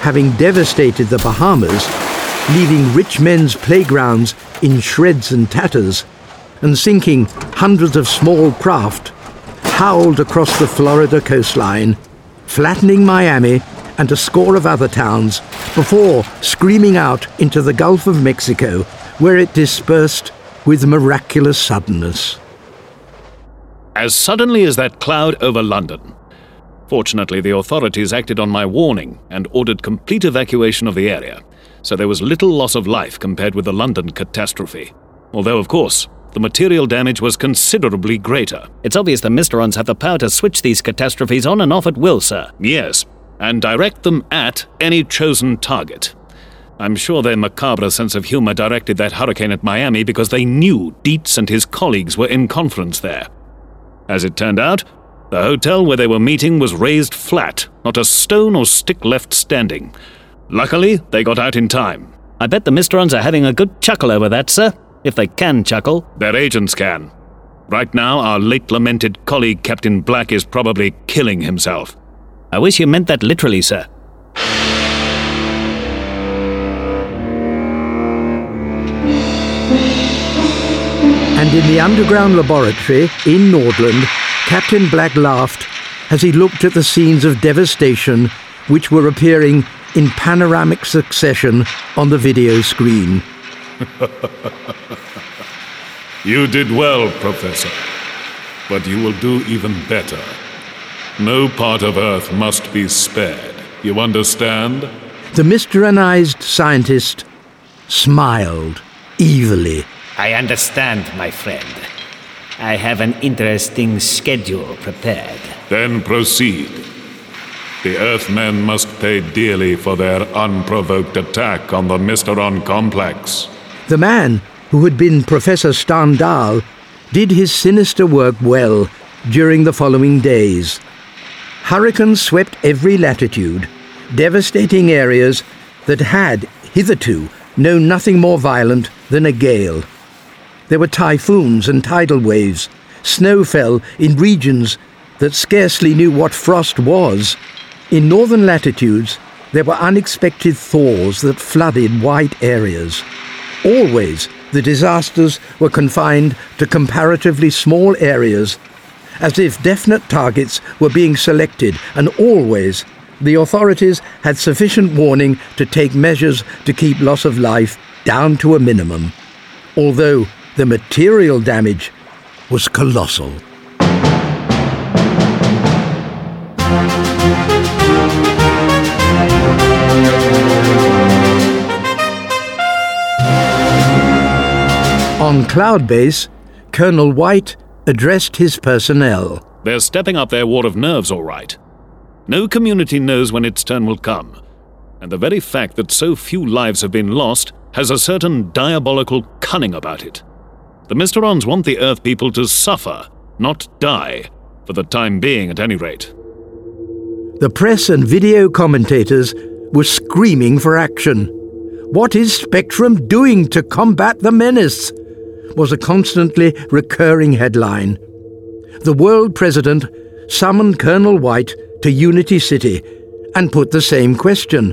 having devastated the Bahamas, leaving rich men's playgrounds in shreds and tatters, and sinking hundreds of small craft, howled across the Florida coastline, flattening Miami and a score of other towns before screaming out into the Gulf of Mexico, where it dispersed with miraculous suddenness. As suddenly as that cloud over London. Fortunately, the authorities acted on my warning and ordered complete evacuation of the area, so there was little loss of life compared with the London catastrophe. Although, of course, the material damage was considerably greater. It's obvious the Mysterons have the power to switch these catastrophes on and off at will, sir. Yes, and direct them at any chosen target. I'm sure their macabre sense of humor directed that hurricane at Miami because they knew Dietz and his colleagues were in conference there. As it turned out, the hotel where they were meeting was raised flat, not a stone or stick left standing. Luckily, they got out in time. I bet the Mysterons are having a good chuckle over that, sir, if they can chuckle. Their agents can. Right now, our late-lamented colleague Captain Black is probably killing himself. I wish you meant that literally, sir. And in the underground laboratory in Nordland, Captain Black laughed as he looked at the scenes of devastation which were appearing in panoramic succession on the video screen. You did well, Professor, but you will do even better. No part of Earth must be spared. You understand? The Mysteronized scientist smiled evilly. I understand, my friend. I have an interesting schedule prepared. Then proceed. The Earthmen must pay dearly for their unprovoked attack on the Mysteron complex. The man, who had been Professor Stendhal, did his sinister work well during the following days. Hurricanes swept every latitude, devastating areas that had, hitherto, known nothing more violent than a gale. There were typhoons and tidal waves. Snow fell in regions that scarcely knew what frost was. In northern latitudes, there were unexpected thaws that flooded wide areas. Always, the disasters were confined to comparatively small areas, as if definite targets were being selected, and always, the authorities had sufficient warning to take measures to keep loss of life down to a minimum. Although, the material damage was colossal. On Cloud Base, Colonel White addressed his personnel. They're stepping up their war of nerves, all right. No community knows when its turn will come, and the very fact that so few lives have been lost has a certain diabolical cunning about it. The Mysterons want the Earth people to suffer, not die, for the time being at any rate. The press and video commentators were screaming for action. What is Spectrum doing to combat the menace? Was a constantly recurring headline. The world president summoned Colonel White to Unity City and put the same question.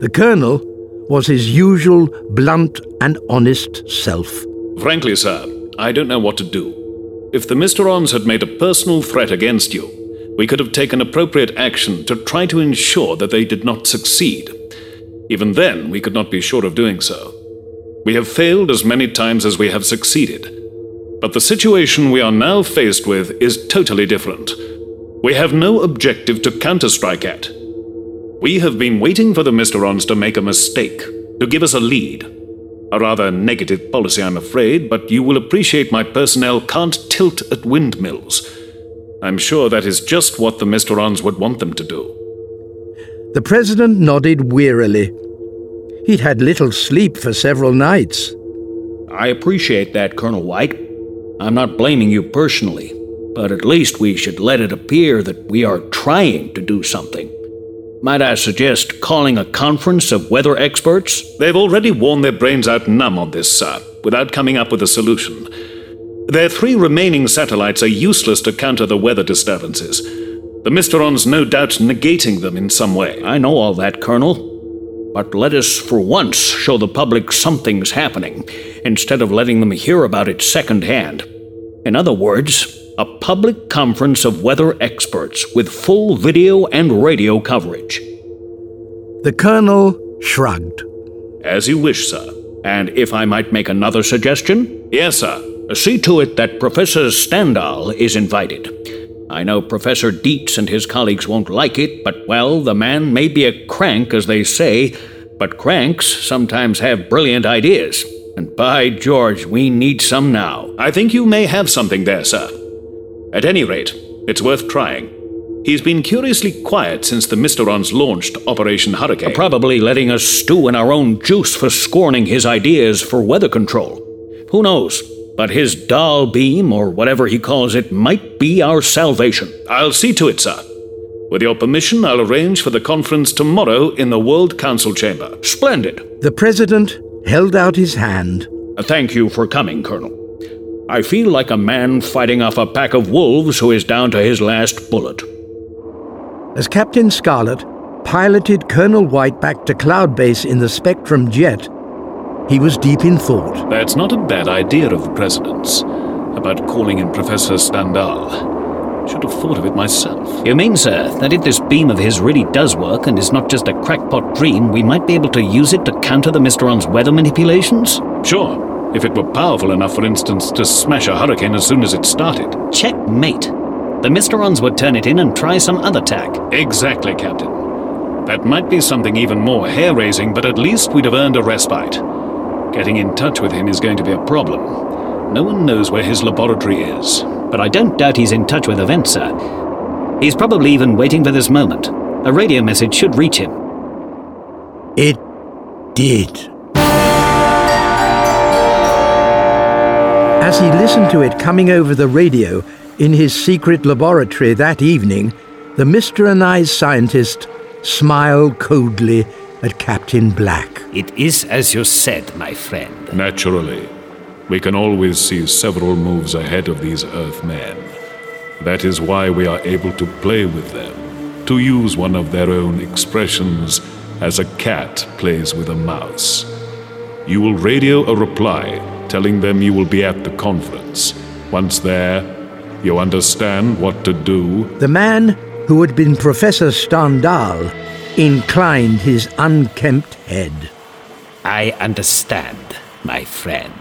The colonel was his usual blunt and honest self. Frankly, sir, I don't know what to do. If the Mysterons had made a personal threat against you, we could have taken appropriate action to try to ensure that they did not succeed. Even then, we could not be sure of doing so. We have failed as many times as we have succeeded. But the situation we are now faced with is totally different. We have no objective to counterstrike at. We have been waiting for the Mysterons to make a mistake, to give us a lead. A rather negative policy, I'm afraid, but you will appreciate my personnel can't tilt at windmills. I'm sure that is just what the Mysterons would want them to do. The President nodded wearily. He'd had little sleep for several nights. I appreciate that, Colonel White. I'm not blaming you personally, but at least we should let it appear that we are trying to do something. Might I suggest calling a conference of weather experts? They've already worn their brains out numb on this, sir, without coming up with a solution. Their three remaining satellites are useless to counter the weather disturbances. The Mysterons no doubt negating them in some way. I know all that, Colonel. But let us for once show the public something's happening, instead of letting them hear about it secondhand. In other words, a public conference of weather experts with full video and radio coverage. The colonel shrugged. As you wish, sir. And if I might make another suggestion? Yes, sir. See to it that Professor Stendhal is invited. I know Professor Dietz and his colleagues won't like it, but, well, the man may be a crank, as they say, but cranks sometimes have brilliant ideas. And by George, we need some now. I think you may have something there, sir. At any rate, it's worth trying. He's been curiously quiet since the Mysterons launched Operation Hurricane. Probably letting us stew in our own juice for scorning his ideas for weather control. Who knows? But his doll beam, or whatever he calls it, might be our salvation. I'll see to it, sir. With your permission, I'll arrange for the conference tomorrow in the World Council Chamber. Splendid. The President held out his hand. Thank you for coming, Colonel. I feel like a man fighting off a pack of wolves who is down to his last bullet. As Captain Scarlet piloted Colonel White back to Cloud Base in the Spectrum jet, he was deep in thought. That's not a bad idea of the President's, about calling in Professor Stendhal. Should have thought of it myself. You mean, sir, that if this beam of his really does work and is not just a crackpot dream, we might be able to use it to counter the Mysteron's weather manipulations? Sure, if it were powerful enough, for instance, to smash a hurricane as soon as it started. Checkmate. The Mysterons would turn it in and try some other tack. Exactly, Captain. That might be something even more hair-raising, but at least we'd have earned a respite. Getting in touch with him is going to be a problem. No one knows where his laboratory is. But I don't doubt he's in touch with events, sir. He's probably even waiting for this moment. A radio message should reach him. It did. As he listened to it coming over the radio in his secret laboratory that evening, the Mysteronized scientist smiled coldly at Captain Black. It is as you said, my friend. Naturally. We can always see several moves ahead of these Earthmen. That is why we are able to play with them, to use one of their own expressions as a cat plays with a mouse. You will radio a reply, telling them you will be at the conference. Once there, you understand what to do. The man who had been Professor Stendhal inclined his unkempt head. I understand, my friend.